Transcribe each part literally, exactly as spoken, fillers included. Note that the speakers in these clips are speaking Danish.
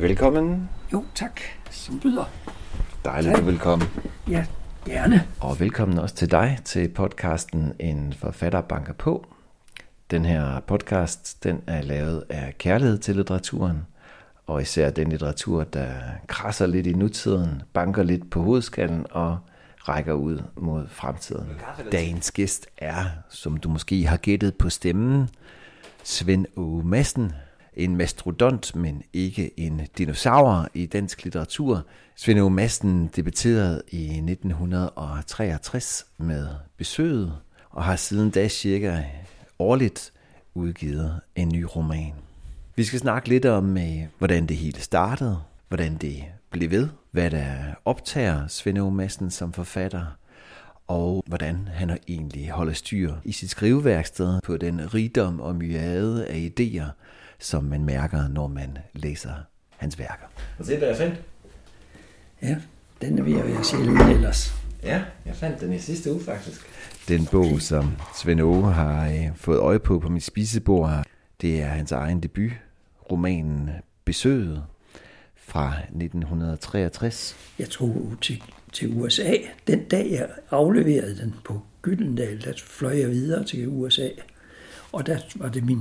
Velkommen. Jo, tak. Som byder. Dejligt, tak. Velkommen. Ja, gerne. Og velkommen også til dig til podcasten En forfatter banker på. Den her podcast, den er lavet af kærlighed til litteraturen, og især den litteratur, der krasser lidt i nutiden, banker lidt på hovedskallen og rækker ud mod fremtiden. Dagens gæst er, som du måske har gættet på stemmen, Svend Åge Madsen. En mastodont, men ikke en dinosaur i dansk litteratur. Svend Åge Madsen debuterede i nitten treogtres med Besøget, og har siden da cirka årligt udgivet en ny roman. Vi skal snakke lidt om, hvordan det hele startede, hvordan det blev ved, hvad der optager Svend Åge Madsen som forfatter, og hvordan han egentlig holder styr i sit skriveværksted på den rigdom og myriade af idéer, som man mærker, når man læser hans værker. Og se, hvad jeg fandt. Ja, den er ved at være sjældent ellers. Ja, jeg fandt den i sidste uge faktisk. Den bog, som Svend Åge har øh, fået øje på på mit spisebord, det er hans egen debut, romanen Besøget fra nitten treogtres. Jeg tog til, til U S A. Den dag, jeg afleverede den på Gyldendal, der fløj jeg videre til U S A. Og der var det min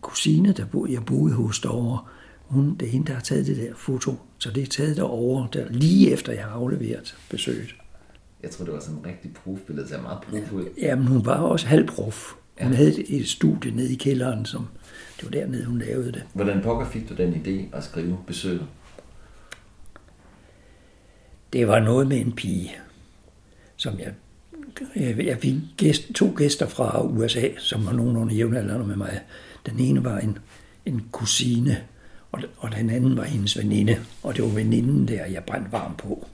kusine, der boede, jeg boede hos derovre. Hun, det er hende, der har taget det der foto. Så det er taget derovre, der, lige efter jeg har afleveret Besøget. Jeg tror, det var sådan en rigtig profbillede, der ser meget prof ud. Jamen, hun var også halvprof. Hun ja. havde et studie nede i kælderen, som det var dernede, hun lavede det. Hvordan pokker fik du den idé at skrive Besøget? Det var noget med en pige, som jeg... Jeg fik gæst, to gæster fra U S A, som var nogenlunde jævnaldrende med mig. Den ene var en, en kusine, og, og den anden var hendes veninde. Og det var veninden der, jeg brændte varm på.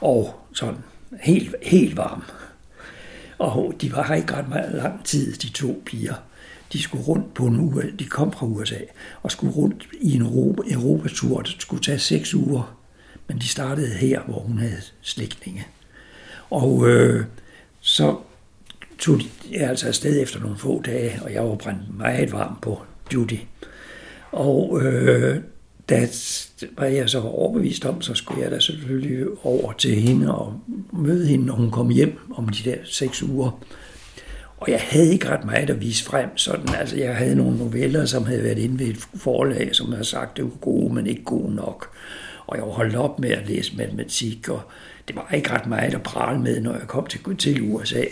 Og sådan helt, helt varm. Og de var her ikke ret meget lang tid, de to piger. De skulle rundt på en uge, de kom fra U S A, og skulle rundt i en Europa, Europatur, det skulle tage seks uger. Men de startede her, hvor hun havde slægtninge. Og øh, så tog jeg altså afsted efter nogle få dage, og jeg var brændt meget varm på Judy. Og øh, da var jeg så overbevist om, så skulle jeg da selvfølgelig over til hende og møde hende, når hun kom hjem om de der seks uger. Og jeg havde ikke ret meget at vise frem. Sådan. Altså, jeg havde nogle noveller, som havde været inde ved et forlag, som havde sagt, det var gode, men ikke gode nok. Og jeg var holdt op med at læse matematik, og det var ikke ret meget at prale med, når jeg kom til, til U S A.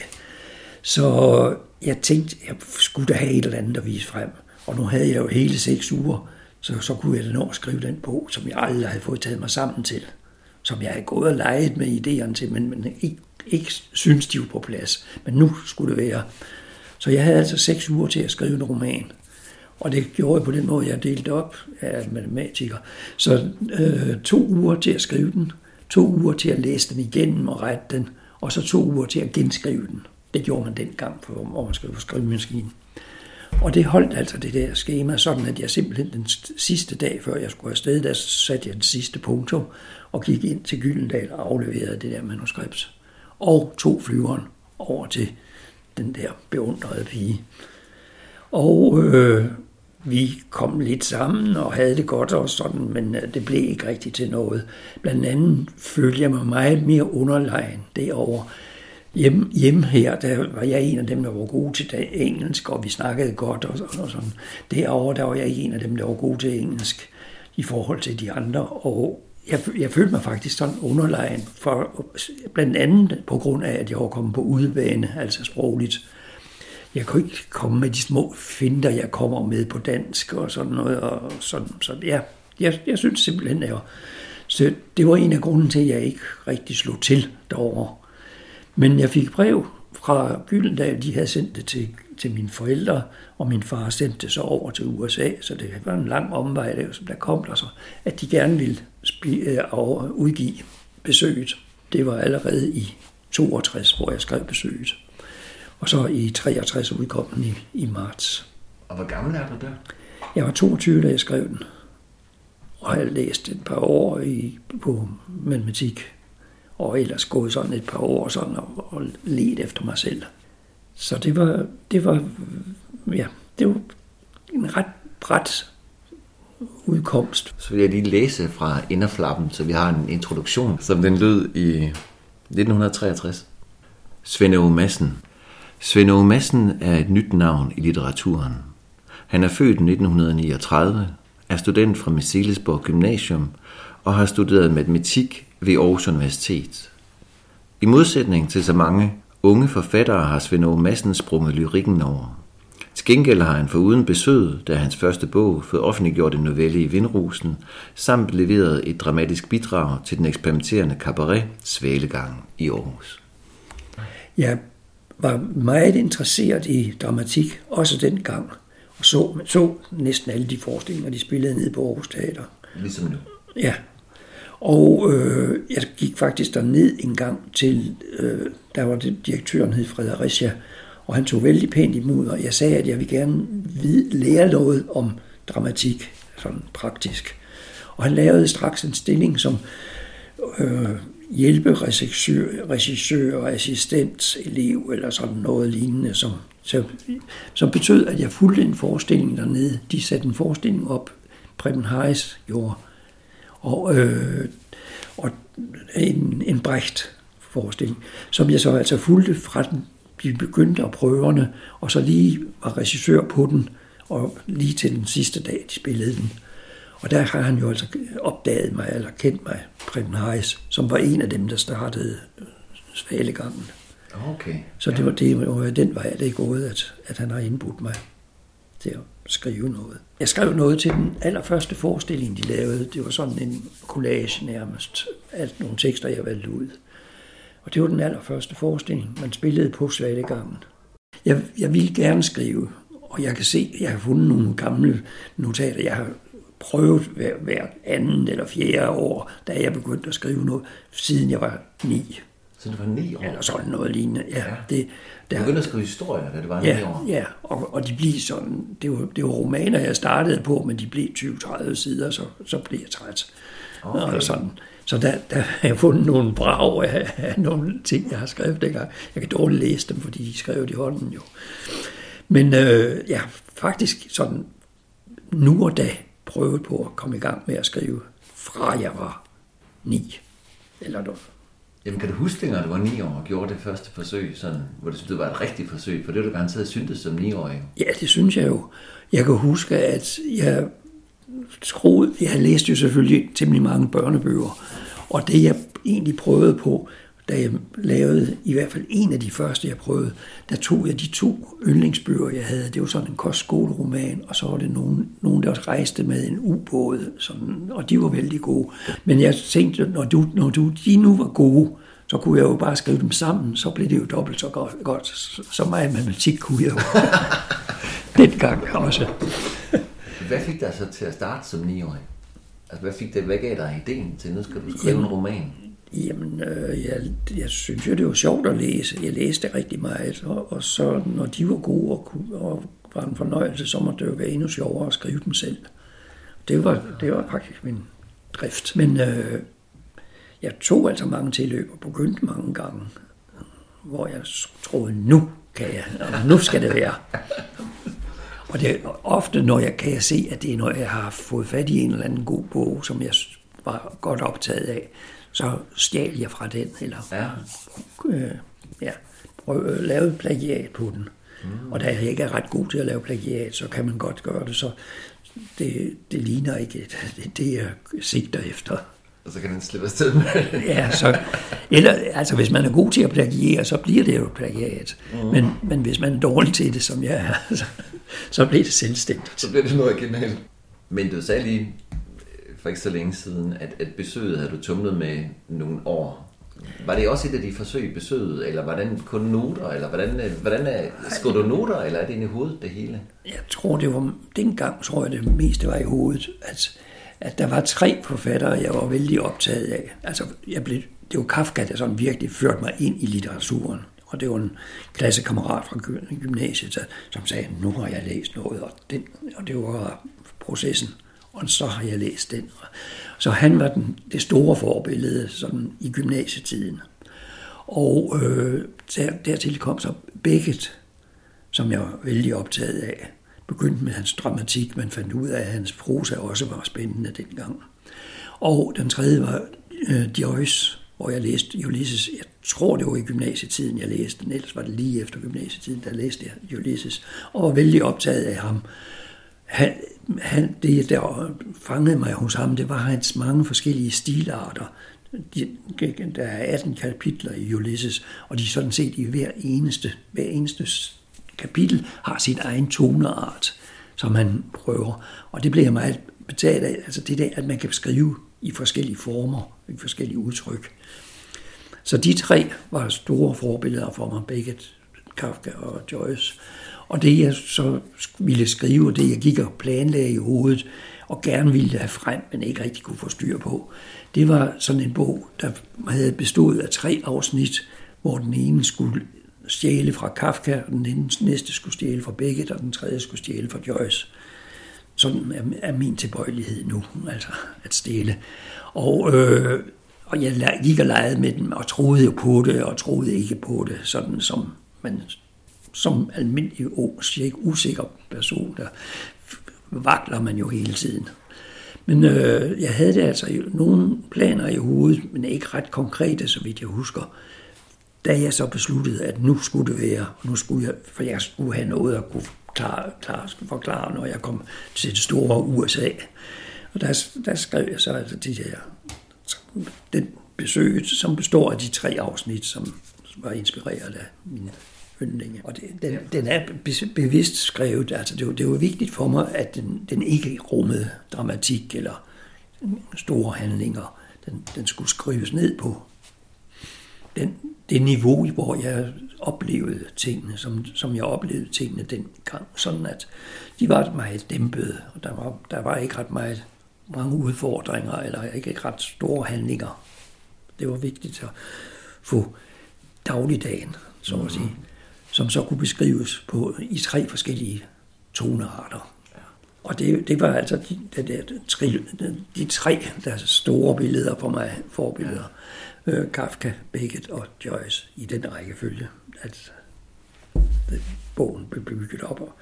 Så jeg tænkte, jeg skulle da have et eller andet at vise frem. Og nu havde jeg jo hele seks uger, så, så kunne jeg da nå at skrive den bog, som jeg aldrig havde fået taget mig sammen til. Som jeg havde gået og leget med idéerne til, men, men ikke, ikke synes de var på plads. Men nu skulle det være. Så jeg havde altså seks uger til at skrive en roman. Og det gjorde jeg på den måde, jeg delte op af matematiker. Så øh, to uger til at skrive den, to uger til at læse den igennem og rette den, og så to uger til at genskrive den. Det gjorde man dengang, hvor man skrev på skrivemaskinen. Og det holdt altså det der skema, sådan at jeg simpelthen den sidste dag, før jeg skulle afsted, der satte jeg den sidste punktum og gik ind til Gyldendal og afleverede det der manuskript. Og tog flyveren over til den der beundrede pige. Og øh, vi kom lidt sammen og havde det godt og sådan, men det blev ikke rigtigt til noget. Blandt andet følte jeg mig meget mere underlegen derovre. Hjemme hjem her, der var jeg en af dem, der var gode til det engelsk, og vi snakkede godt og sådan og sådan. Derovre, der var jeg en af dem, der var gode til engelsk i forhold til de andre, og jeg, jeg følte mig faktisk sådan underlegen, for, blandt andet på grund af, at jeg var kommet på udebane, altså sprogligt. Jeg kunne ikke komme med de små finter, jeg kommer med på dansk og sådan noget, og sådan, så ja, jeg, jeg synes simpelthen, at jeg, så det var en af grunden til, at jeg ikke rigtig slog til derovre. Men jeg fik brev fra Gyldendal, de havde sendt det til, til mine forældre, og min far sendte det så over til U S A, så det var en lang omvej, der, der kom der så, at de gerne ville sp- og udgive Besøget. Det var allerede i toogtres, hvor jeg skrev Besøget, og så i treogtres udkom den i, i marts. Og hvor gammel er du der? Jeg var toogtyve, da jeg skrev den, og jeg læste et par år i, på matematik. Og ellers gået sådan et par år sådan og, og let efter mig selv. Så det var, det var, ja, det var en ret brat udkomst. Så vil jeg lige læse fra inderflappen, så vi har en introduktion, som den lød i nitten treogtres. Svend Åge Madsen. Svend Åge Madsen er et nyt navn i litteraturen. Han er født nitten niogtredive, er student fra Messilesborg Gymnasium og har studeret matematik ved Aarhus Universitet. I modsætning til så mange unge forfattere har Svend Åge Madsen sprunget lyrikken over. Til gengæld har han foruden Besøget, da hans første bog, fået offentliggjort en novelle i Vindrusen, samt leveret et dramatisk bidrag til den eksperimenterende cabaret Svalegang i Aarhus. Jeg var meget interesseret i dramatik, også dengang, og så, så næsten alle de forestillinger, de spillede nede på Aarhus Teater. Ligesom nu? Ja. Og øh, jeg gik faktisk derned en gang til, øh, der var det, direktøren hed Fredericia, og han tog vældig pænt imod, og jeg sagde, at jeg ville gerne lære noget om dramatik, sådan praktisk. Og han lavede straks en stilling som øh, hjælperegissør, assistent, elev eller sådan noget lignende, som, som, som betød, at jeg fulgte en forestilling dernede. De satte en forestilling op, Preben Heis gjorde, og, øh, og en, en Brecht-forestilling, som jeg så altså fulgte fra den. Vi begyndte at prøverne, og så lige var regissør på den, og lige til den sidste dag, de spillede den. Og der har han jo altså opdaget mig, eller kendt mig, Preben Heis, som var en af dem, der startede Svalegangen. Okay. Så det var, det var den vej, det er gået, at, at han har indbudt mig til at skrive noget. Jeg skrev noget til den allerførste forestilling, de lavede. Det var sådan en collage nærmest, alt nogle tekster, jeg valgte ud. Og det var den allerførste forestilling, man spillede på Svalegangen. Jeg, jeg ville gerne skrive, og jeg kan se, at jeg har fundet nogle gamle notater. Jeg har prøvet hver, hver anden eller fjerde år, da jeg begyndte at skrive noget, siden jeg var ni. Så det var ni år? Eller sådan noget lignende. Ja, ja. Det, der, du begyndte at skrive historier, da det var ni ja, år? Ja, og, og de blev sådan, det var, det var romaner, jeg startede på, men de blev tyve til tredive sider, så, så blev jeg træt. Okay. Og sådan. Så der, der har jeg fundet nogle brag af, af nogle ting, jeg har skrevet dengang. Jeg kan dårligt læse dem, fordi de skrev det i hånden jo. Men øh, jeg har faktisk sådan nu og da prøvet på at komme i gang med at skrive, fra jeg var ni. Eller noget. Jamen kan du huske, når du var ni år og gjorde det første forsøg, sådan, hvor du synes, det var et rigtigt forsøg? For det var du garanteret syntes som niårig. Ja, det synes jeg jo. Jeg kan huske, at jeg... skruet. Jeg læste jo selvfølgelig temmelig mange børnebøger, og det jeg egentlig prøvede på, da jeg lavede i hvert fald en af de første, jeg prøvede, der tog jeg de to yndlingsbøger, jeg havde. Det var sådan en kostskoleroman, og så var det nogen, nogen der også rejste med en ubåd, sådan, og de var vældig gode. Men jeg tænkte, når, du, når du, de nu var gode, så kunne jeg jo bare skrive dem sammen, så blev det jo dobbelt så godt. godt. Så meget matematik kunne jeg jo dengang også. Hvad fik dig så til at starte som niårig? Altså, hvad fik det, hvad gav dig ideen til, nu skal du skrive jamen, en roman? Jamen, øh, jeg, jeg synes jo, det var sjovt at læse. Jeg læste rigtig meget, og, og så når de var gode og, og var en fornøjelse, så måtte det jo være endnu sjovere at skrive dem selv. Det var, det var faktisk min drift. Men øh, jeg tog altså mange tilløb og begyndte mange gange, hvor jeg troede, nu kan jeg, og nu skal det være. Og det er ofte, når jeg kan jeg se, at det er, når jeg har fået fat i en eller anden god bog, som jeg var godt optaget af, så stjal jeg fra den, eller ja. Øh, ja, prøv, lavede plagiat på den. Mm. Og da jeg ikke er ret god til at lave plagiat, så kan man godt gøre det, så det, det ligner ikke det, det, jeg sigter efter. Og så kan den slippe afsted med det. Ja, så, eller, altså hvis man er god til at plagiere, så bliver det jo plagiat. Mm. Men, men hvis man er dårlig til det, som jeg er, så, så bliver det selvstændigt. Så bliver det noget genialt. Men du sagde lige for ikke så længe siden, at, at Besøget havde du tumlet med nogle år. Var det også et af de forsøg, Besøget, eller var det kun noter, eller hvordan, hvordan er, skrev du noter, eller er det inde i hovedet det hele? Jeg tror, det var, dengang tror jeg, det meste var i hovedet, at at der var tre forfattere, jeg var vældig optaget af. Altså, jeg blev, det var Kafka, der sådan virkelig førte mig ind i litteraturen. Og det var en klassekammerat fra gymnasiet, som sagde, nu har jeg læst noget, og, den, og det var processen. Og så har jeg læst den. Så han var den, det store forbillede sådan, i gymnasietiden. Og øh, der, dertil kom så Beckett, som jeg var vældig optaget af. begyndte med hans dramatik, man fandt ud af, at hans prosa også var spændende dengang. Og den tredje var øh, Joyce, hvor jeg læste Ulysses. Jeg tror, det var i gymnasietiden, jeg læste den. Ellers var det lige efter gymnasietiden, der læste jeg Ulysses. Og var vældig optaget af ham. Han, han, det, der fangede mig hos ham, det var hans mange forskellige stilarter. De, der er atten kapitler i Ulysses, og de sådan set i hver eneste, hver eneste kapitel har sin egen toneart, som han prøver. Og det bliver jeg meget betaget af, altså det der, at man kan skrive i forskellige former, i forskellige udtryk. Så de tre var store forbilleder for mig, Beckett, Kafka og Joyce. Og det jeg så ville skrive, det jeg gik og planlagde i hovedet, og gerne ville have frem, men ikke rigtig kunne få styr på, det var sådan en bog, der havde bestået af tre afsnit, hvor den ene skulle stjæle fra Kafka, og den næste skulle stjæle fra Beckett, og den tredje skulle stjæle fra Joyce. Sådan er min tilbøjelighed nu, altså at stjæle. Og, øh, og jeg gik og legede med dem, og troede jo på det, og troede ikke på det, sådan som man som almindelig usikker person, der vakler man jo hele tiden. Men øh, jeg havde det altså nogle planer i hovedet, men ikke ret konkrete, så vidt jeg husker. Da jeg så besluttede, at nu skulle det være, nu skulle jeg, for jeg skulle have noget at kunne klare, klare, forklare, når jeg kom til det store U S A. Og der, der skrev jeg så altså de der, den besøg, som består af de tre afsnit, som var inspireret af mine yndlinge. Og det, den, den er bevidst skrevet, altså det var, det var vigtigt for mig, at den, den ikke rummede dramatik eller store handlinger. Den, den skulle skrives ned på den, det niveau, hvor jeg oplevede tingene, som, som jeg oplevede tingene dengang, sådan at de var meget dæmpede, og der var, der var ikke ret meget, mange udfordringer, eller ikke ret store handlinger. Det var vigtigt at få dagligdagen, så at sige, mm-hmm. som så kunne beskrives på, i tre forskellige tonearter. Og det, det var altså de, de, de, de tre der store billeder for mig, forbilleder. Øh, Kafka, Beckett og Joyce i den rækkefølge, at det, bogen blev bygget op. Og,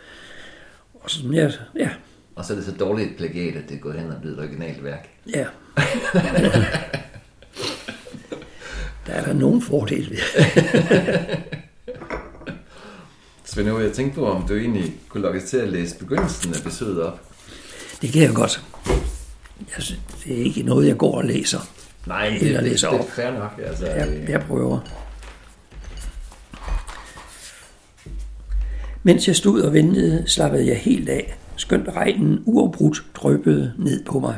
og, sådan, ja, ja. Og så er det så dårligt plagiat, at det er gået hen og blevet et originalt værk. Ja. Der er der nogen fordel ved. Svend, nu jeg tænkte på, om du egentlig kunne lukkes til at læse begyndelsen af besøget op. Det kan jeg godt. Jeg synes, det er ikke noget, jeg går og læser. Nej, det, eller læser det, det er fair nok. Altså, jeg, jeg prøver. Mens jeg stod og ventede, slappede jeg helt af, skønt regnen uafbrudt dryppede ned på mig.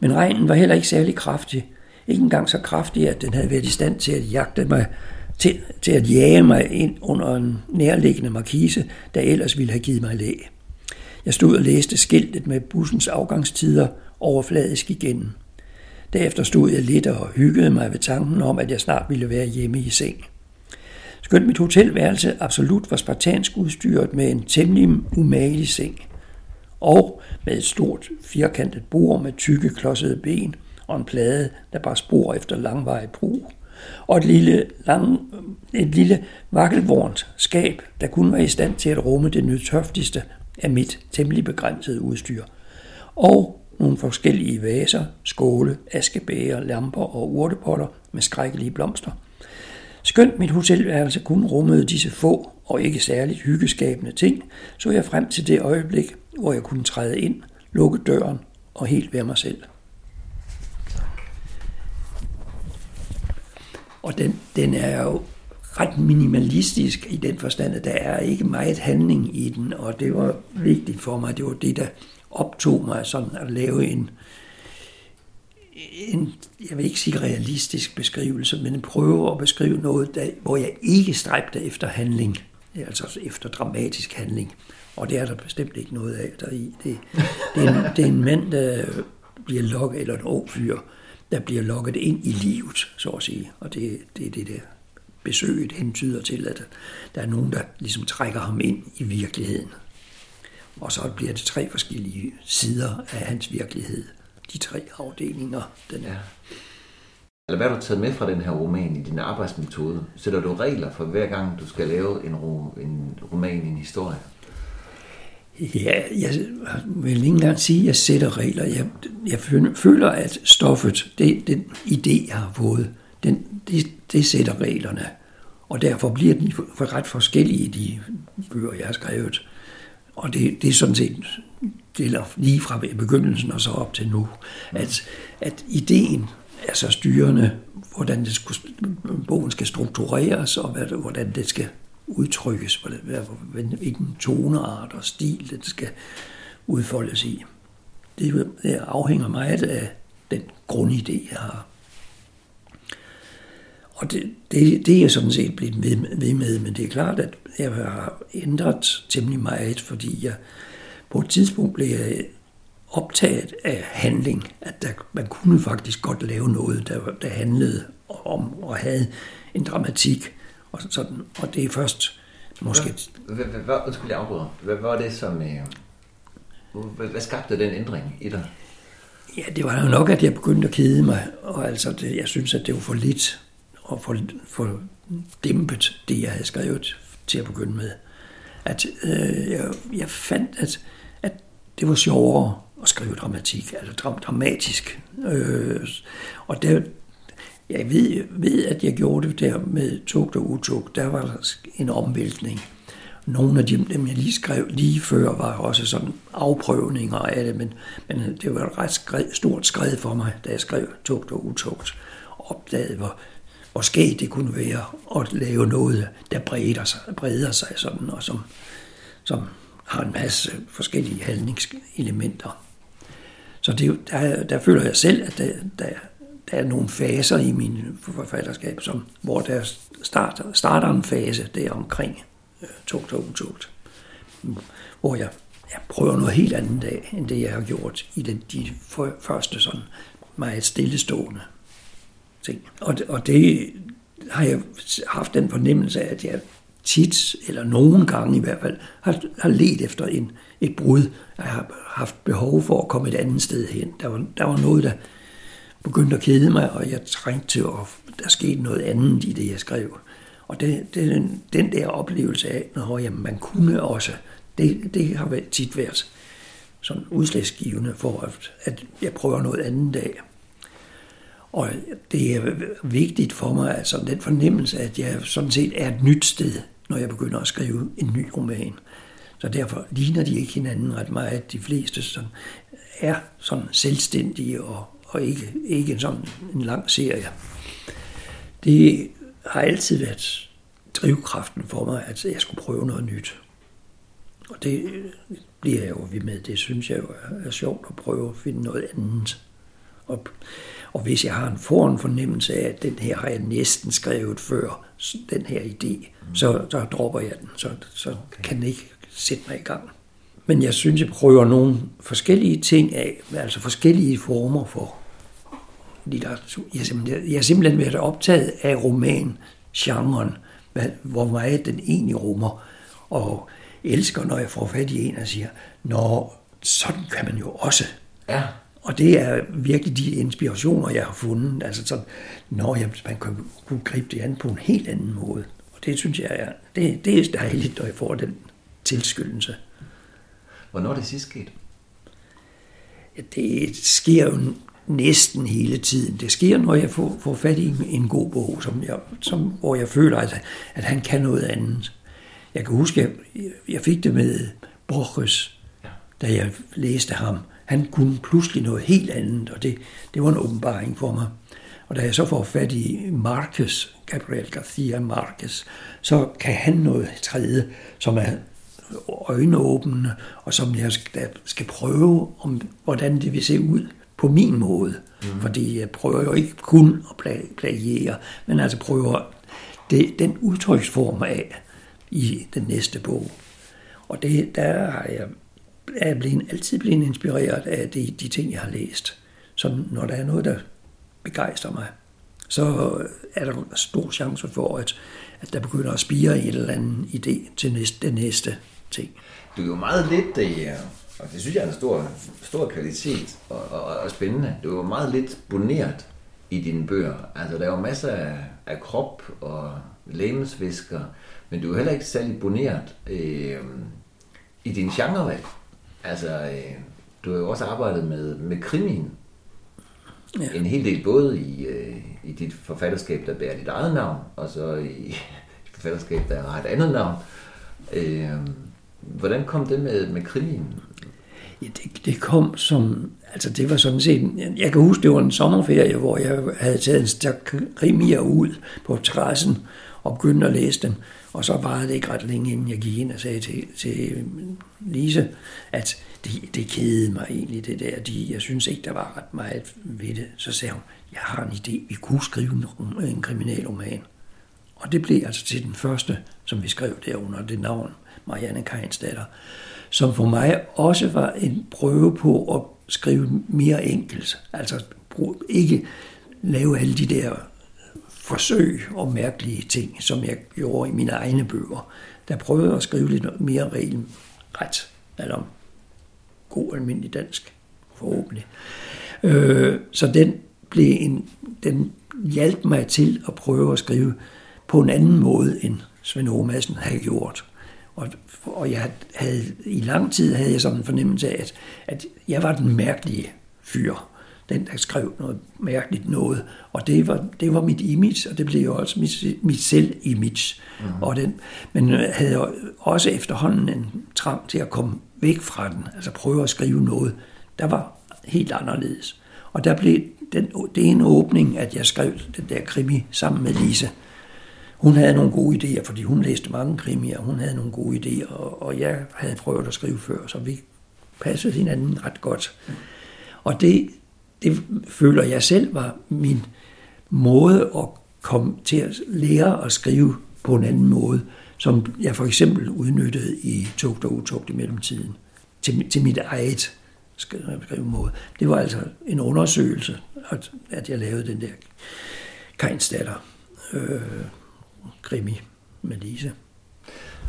Men regnen var heller ikke særlig kraftig. Ikke engang så kraftig, at den havde været i stand til at jagte mig, Til, til at jage mig ind under en nærliggende markise, der ellers ville have givet mig læ. Jeg stod og læste skiltet med bussens afgangstider overfladisk igen. Derefter stod jeg lidt og hyggede mig ved tanken om, at jeg snart ville være hjemme i seng. Skønt mit hotelværelse absolut var spartansk udstyret med en temmelig umagelig seng, og med et stort firkantet bord med tykke klodsede ben og en plade, der bar spor efter langvarig brug, og et lille, lang, et lille vakkelvornt skab, der kun var i stand til at rumme det nødtøftigste af mit temmelig begrænsede udstyr, og nogle forskellige vaser, skåle, askebæger, lamper og urtepotter med skrækkelige blomster. Skønt mit hotelværelse kun rummede disse få og ikke særligt hyggeskabende ting, så jeg frem til det øjeblik, hvor jeg kunne træde ind, lukke døren og helt være mig selv. Og den, den er jo ret minimalistisk i den forstand, at der er ikke meget handling i den, og det var vigtigt for mig. Det var det, der optog mig sådan at lave en, en jeg vil ikke sige realistisk beskrivelse, men prøve at beskrive noget, der, hvor jeg ikke stræbte efter handling, altså efter dramatisk handling. Og det er der bestemt ikke noget af deri. Det, det, er, en, det er en mand, der bliver lokket, eller en ung fyr, der bliver lokket ind i livet, så at sige. Og det er det, det der besøget hentyder til, at der er nogen, der ligesom trækker ham ind i virkeligheden. Og så bliver det tre forskellige sider af hans virkelighed. De tre afdelinger, den er. Eller hvad har du taget med fra den her roman i din arbejdsmetode? Sætter du regler for hver gang, du skal lave en, ro- en roman i en historie? Ja, jeg vil ikke engang sige, at jeg sætter regler. Jeg, jeg føler, at stoffet, det, den idé, jeg har fået, den, det, det sætter reglerne. Og derfor bliver de ret forskellige, de bøger, jeg har skrevet. Og det, det er sådan set det er lige fra begyndelsen og så op til nu, at, at ideen er så styrende, hvordan det skal, bogen skal struktureres, og hvad, hvordan det skal udtrykkes, hvilken toneart og stil det skal udfoldes i. Det afhænger meget af den grundidé, jeg har. Og det, det, det er jeg sådan set blevet ved med, men det er klart, at jeg har ændret temmelig meget, fordi jeg på et tidspunkt blev jeg optaget af handling, at der, man kunne faktisk godt lave noget, der, der handlede om og havde en dramatik. Og, sådan, og det er først måske... Undskyld, jeg afbryder. Hvad var det, som... Hvad skabte den ændring i dig? Ja, det var jo nok, at jeg begyndte at kede mig, og altså, jeg synes, at det var for lidt og for, for dæmpet, det jeg havde skrevet til at begynde med. At øh, jeg, jeg fandt, at, at det var sjovere at skrive dramatik, altså dram, dramatisk. Øh, og det, jeg ved, ved, at jeg gjorde det der med Tugt og Utugt. Der var en omvæltning. Nogle af dem, dem jeg lige skrev lige før, var også sådan afprøvninger af det, men, men det var et ret skred, stort skred for mig, da jeg skrev Tugt og Utugt, og opdagede, hvor og skægt det kunne være at lave noget, der breder sig, breder sig sådan, og som, som har en masse forskellige handlingselementer. Så det, der, der føler jeg selv, at der, der, der er nogle faser i min forfatterskab, som, hvor der starter, starter en fase der omkring øh, Tugt og Utugt, hvor jeg, jeg prøver noget helt andet af, end det jeg har gjort i den, de første sådan meget stillestående ting. Og, og det har jeg haft den fornemmelse af, at jeg tit, eller nogen gange i hvert fald, har, har ledt efter en, et brud. Jeg har haft behov for at komme et andet sted hen. Der var, der var noget, der begyndte at kede mig, og jeg trængte til, at der skete noget andet i det, jeg skrev. Og det, det, den, den der oplevelse af, at man kunne også, det, det har tit været sådan udslagsgivende for, at, at jeg prøver noget andet af. Og det er vigtigt for mig, altså den fornemmelse, at jeg sådan set er et nyt sted, når jeg begynder at skrive en ny roman. Så derfor ligner de ikke hinanden ret meget. De fleste sådan er sådan selvstændige og, og ikke, ikke sådan en lang serie. Det har altid været drivkraften for mig, at jeg skulle prøve noget nyt. Og det bliver jeg jo ved med. Det synes jeg jo er sjovt at prøve at finde noget andet op. Og hvis jeg har en foran fornemmelse af, at den her har jeg næsten skrevet før, den her idé, mm. så, så dropper jeg den, så, så okay. Kan den ikke sætte mig i gang. Men jeg synes, jeg prøver nogle forskellige ting af, altså forskellige former for litteratur. Jeg har simpelthen, simpelthen været optaget af romangenren, hvor meget den egentlig rummer, og elsker, når jeg får fat i en og siger, nå, sådan kan man jo også. Ja. Og det er virkelig de inspirationer, jeg har fundet. Altså sådan, når jeg, man kan, kunne gribe det an på en helt anden måde. Og det synes jeg er, det, det er dejligt, når jeg får den tilskyndelse. Hvornår er det sidst sket? Ja, det sker jo næsten hele tiden. Det sker, når jeg får, får fat i en, en god bog, som jeg, som, hvor jeg føler, at, at han kan noget andet. Jeg kan huske, at jeg, jeg fik det med Borges, da jeg læste ham. Han kunne pludselig noget helt andet, og det, det var en åbenbaring for mig. Og da jeg så får fat i Marcus, Gabriel Garcia Marquez, så kan han noget tredje, som er øjenåbende, og som jeg skal prøve, om, hvordan det vil se ud på min måde. Mm. Fordi jeg prøver jo ikke kun at plagiere, men altså prøver det, den udtryksform af i den næste bog. Og det, der har jeg... er jeg blevet, altid blevet inspireret af de, de ting, jeg har læst. Så når der er noget, der begejstrer mig, så er der stor chance for, at, at der begynder at spire en eller anden idé til næste, den næste ting. Du er jo meget lidt, og det synes jeg er en stor, stor kvalitet og, og, og spændende, du er jo meget lidt boneret i dine bøger. Altså, der er jo masser af, af krop og legemsvæsker, men du er heller ikke særlig boneret øh, i din genrevalg. Altså, øh, du har jo også arbejdet med, med krimien. Ja. En hel del, både i, øh, i dit forfatterskab, der bærer dit eget navn, og så i et forfatterskab, der har et andet navn. Øh, hvordan kom det med, med krimien? Ja, det, det kom som... Altså, det var sådan set... Jeg kan huske, det var en sommerferie, hvor jeg havde taget en stak krimier ud på terrassen og begyndte at læse dem. Og så var det ikke ret længe, inden jeg gik ind og sagde til, til Lise, at det, det kedede mig egentlig, det der. De, jeg synes ikke, der var ret meget ved det. Så sagde hun, jeg har en idé, vi kunne skrive en, en kriminalroman. Og det blev altså til den første, som vi skrev derunder, det navn, Marianne Kainsdatter, som for mig også var en prøve på at skrive mere enkelt. Altså ikke lave alle de der... forsøg og mærkelige ting, som jeg gjorde i mine egne bøger. Der prøvede jeg at skrive lidt mere regelret, eller om god almindelig dansk, forhåbentlig. Øh, så den, blev en, den hjalp mig til at prøve at skrive på en anden måde, end Svend Åge Madsen havde gjort. Og, og jeg havde, i lang tid havde jeg sådan en fornemmelse af, at, at jeg var den mærkelige fyr. Den, der skrev noget mærkeligt noget. Og det var, det var mit image, og det blev jo også mit, mit selv-image. Mm-hmm. Og den, men havde også efterhånden en trang til at komme væk fra den, altså prøve at skrive noget, der var helt anderledes. Og der blev den, det en åbning, at jeg skrev den der krimi sammen med Lise. Hun havde nogle gode idéer, fordi hun læste mange krimier, hun havde nogle gode idéer, og, og jeg havde prøvet at skrive før, så vi passede hinanden ret godt. Mm. Og det... Det føler jeg selv var min måde at komme til at lære at skrive på en anden måde, som jeg for eksempel udnyttede i Tugt og Utugt i mellemtiden, til, til mit eget skrivemåde. Det var altså en undersøgelse, at, at jeg lavede den der Kainsdatter øh, krimi med Lise.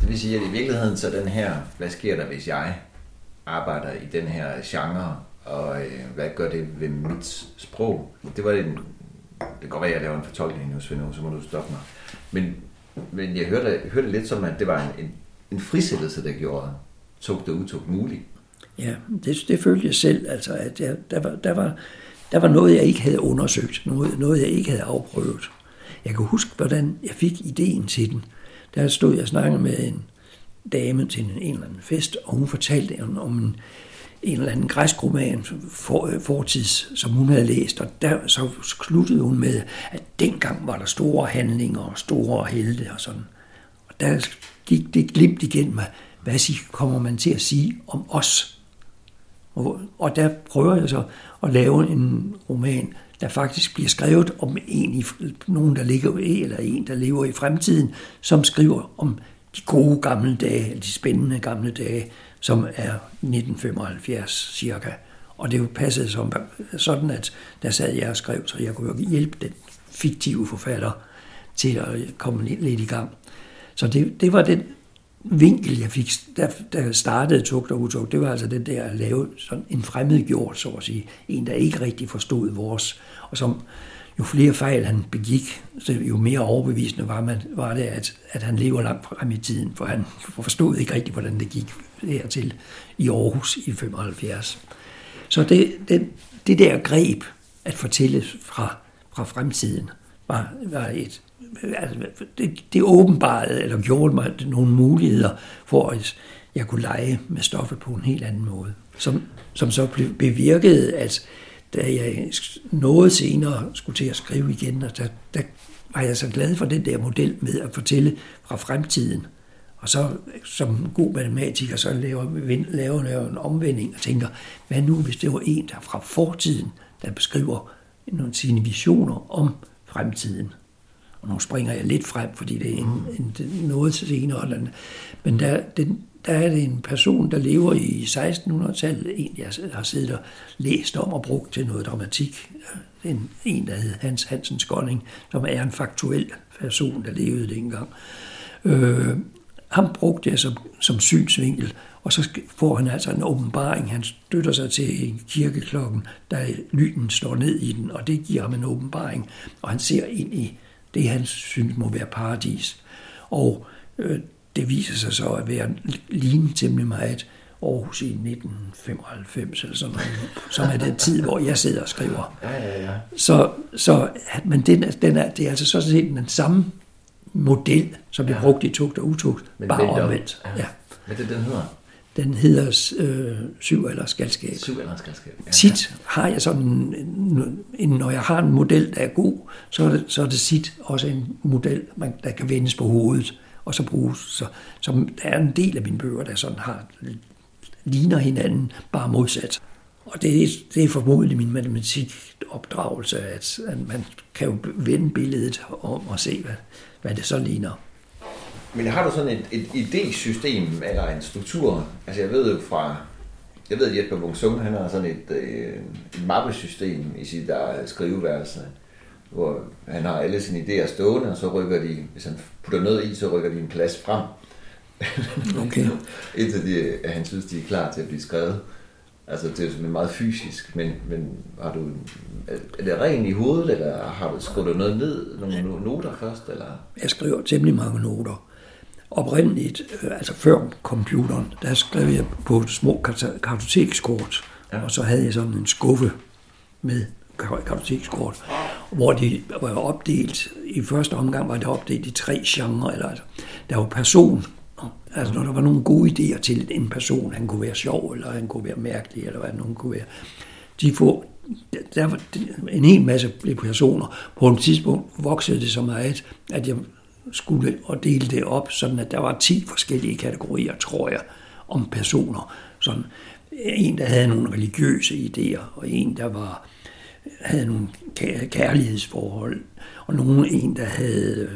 Det vil sige, at i virkeligheden så den her, hvad sker der, hvis jeg arbejder i den her genre, og øh, hvad gør det ved mit sprog? Det var en, det kan godt være, at jeg laver en fortolkning nu, Svend, så må du stoppe mig. Men, men jeg hørte, hørte lidt som, at det var en, en, en frisættelse, der gjorde Tugt og Utugt muligt. Ja, det, det følte jeg selv, altså, at jeg, der, var, der, var, der var noget, jeg ikke havde undersøgt, noget, noget, jeg ikke havde afprøvet. Jeg kan huske, hvordan jeg fik idéen til den. Der stod jeg og snakkede med en dame til en, en eller anden fest, og hun fortalte om, om en en eller anden græsk roman for, fortids, som hun havde læst, og der så sluttede hun med, at dengang var der store handlinger og store helte og sådan. Og der gik det glimt igen med, hvad sig, kommer man til at sige om os? Og, og der prøver jeg så at lave en roman, der faktisk bliver skrevet om en i, nogen, der ligger i, eller en, der lever i fremtiden, som skriver om de gode gamle dage, de spændende gamle dage, som er nitten femoghalvfjerds cirka. Og det jo passede som, sådan, at der sad jeg og skrev, så jeg kunne hjælpe den fiktive forfatter til at komme lidt, lidt i gang. Så det, det var den vinkel, jeg fik, der, der startede Tugt og Utugt. Det var altså den der at lave sådan en fremmedgjort, så at sige. En, der ikke rigtig forstod vores. Og som jo flere fejl han begik, så jo mere overbevisende var, man, var det, at, at han lever langt frem i tiden, for han forstod ikke rigtig, hvordan det gik hertil i Aarhus i femoghalvfjerds. Så det, det, det der greb at fortælle fra, fra fremtiden, var, var et, altså, det, det åbenbarede, eller gjorde mig nogle muligheder for, at jeg kunne lege med stoffet på en helt anden måde, som, som så bevirkede, at da jeg noget senere skulle til at skrive igen, og der, der var jeg så glad for den der model med at fortælle fra fremtiden. Og så som god matematiker, så laver, laver jeg en omvending og tænker, hvad nu hvis det var en, der fra fortiden, der beskriver nogle sine visioner om fremtiden. Og nu springer jeg lidt frem, fordi det er en, en, noget senere. Men der, den, der er det en person, der lever i sekstenhundredetallet, en jeg har siddet og læst om og brugt til noget dramatik. En, en der hed Hans Hansen Skåning, som er en faktuel person, der levede dengang. Øh, ham brugte jeg som, som synsvinkel, og så får han altså en åbenbaring. Han støtter sig til kirkeklokken, der lyden slår ned i den, og det giver ham en åbenbaring. Og han ser ind i det, han synes må være paradis. Og øh, Det viser sig så at være lignende temmelig meget Aarhus i nitten femoghalvfems, eller sådan noget, som er den tid, hvor jeg sidder og skriver. Ja, ja, ja. Så, så men den, den er, det er altså sådan set den samme model, som blev ja. brugt i Tugt og Utugt, men bare omvendt. Ja. Ja. Hvad det, den hedder? Den hedder øh, Syv- eller skalskæb. Syv- eller skalskæb. Ja. Tit har jeg sådan, en, en, når jeg har en model, der er god, så er det, så er det sit også en model, man, der kan vendes på hovedet, og så bruges. Så, så der er en del af mine bøger, der sådan har ligner hinanden, bare modsat. Og det er, det er formodentlig min matematikopdragelse, at, at man kan jo vende billedet om og se, hvad, hvad det så ligner. Men har du sådan et, et idésystem eller en struktur? Altså jeg ved jo fra, jeg ved at Jesper Bungsum, han har sådan et, et mappesystem i sit skriveværelse, hvor han har alle sine idéer stående, og så rykker de, hvis han putter noget i, så rykker de en plads frem. Okay. Indtil de, han synes, de er klar til at blive skrevet. Altså det er jo sådan meget fysisk, men, men har du, er det rent i hovedet, eller har du skrevet noget ned, nogle noter først? Eller? Jeg skriver temmelig mange noter. Oprindeligt, altså før computeren, der skrev jeg på små kartotekskort, ja. Og så havde jeg sådan en skuffe med kartotekskort, hvor de var opdelt, i første omgang var det opdelt i tre genrer, eller altså, der var person, altså når der var nogle gode idéer til en person, han kunne være sjov, eller han kunne være mærkelig, eller hvad nogen kunne være, de får, der var en hel masse personer, på et tidspunkt voksede det så meget, at jeg skulle og dele det op, sådan at der var ti forskellige kategorier, tror jeg, om personer. Sådan en, der havde nogle religiøse idéer, og en, der var, havde nogle kærlighedsforhold, og nogen en, der havde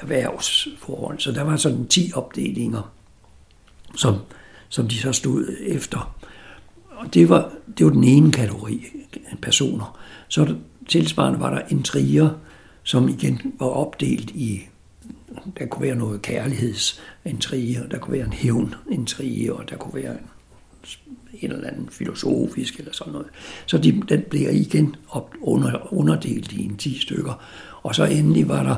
erhvervsforhold. Så der var sådan ti opdelinger, som, som de så stod efter. Og det var, det var den ene kategori personer. Så tilsvarende var der intriger, som igen var opdelt i. Der kunne være noget kærlighedsintrige, og der kunne være en hævnintrige, og der kunne være en, en eller anden filosofisk eller sådan noget. Så de, den blev igen op, under, underdelt i en ti stykker. Og så endelig var der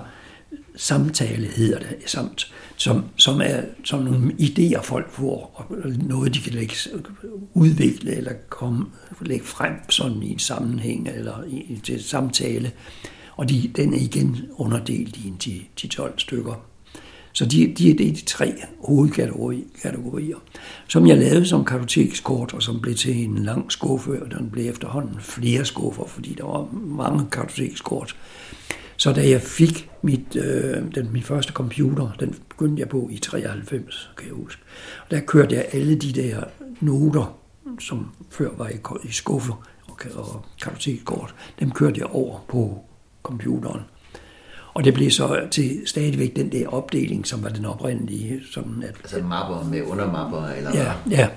samtale, hedder det, samt, som, som er som nogle idéer, folk får, og noget, de kan lægge, udvikle eller komme, lægge frem sådan i en sammenhæng eller i, til samtale. Og de, den er igen underdelt i ti til tolv stykker. Så de, de er de tre hovedkategorier, som jeg lavede som kartotekskort, og som blev til en lang skuffe, og den blev efterhånden flere skuffer, fordi der var mange kartotekskort. Så da jeg fik mit, øh, den, min første computer, den begyndte jeg på i treoghalvfems, kan jeg huske, og der kørte jeg alle de der noter, som før var i, i skuffer og, og kartotekskort, dem kørte jeg over på computeren. Og det blev så til stadigvæk den der opdeling, som var den oprindelige. Sådan at, altså mapper med undermapper? Eller ja, ja.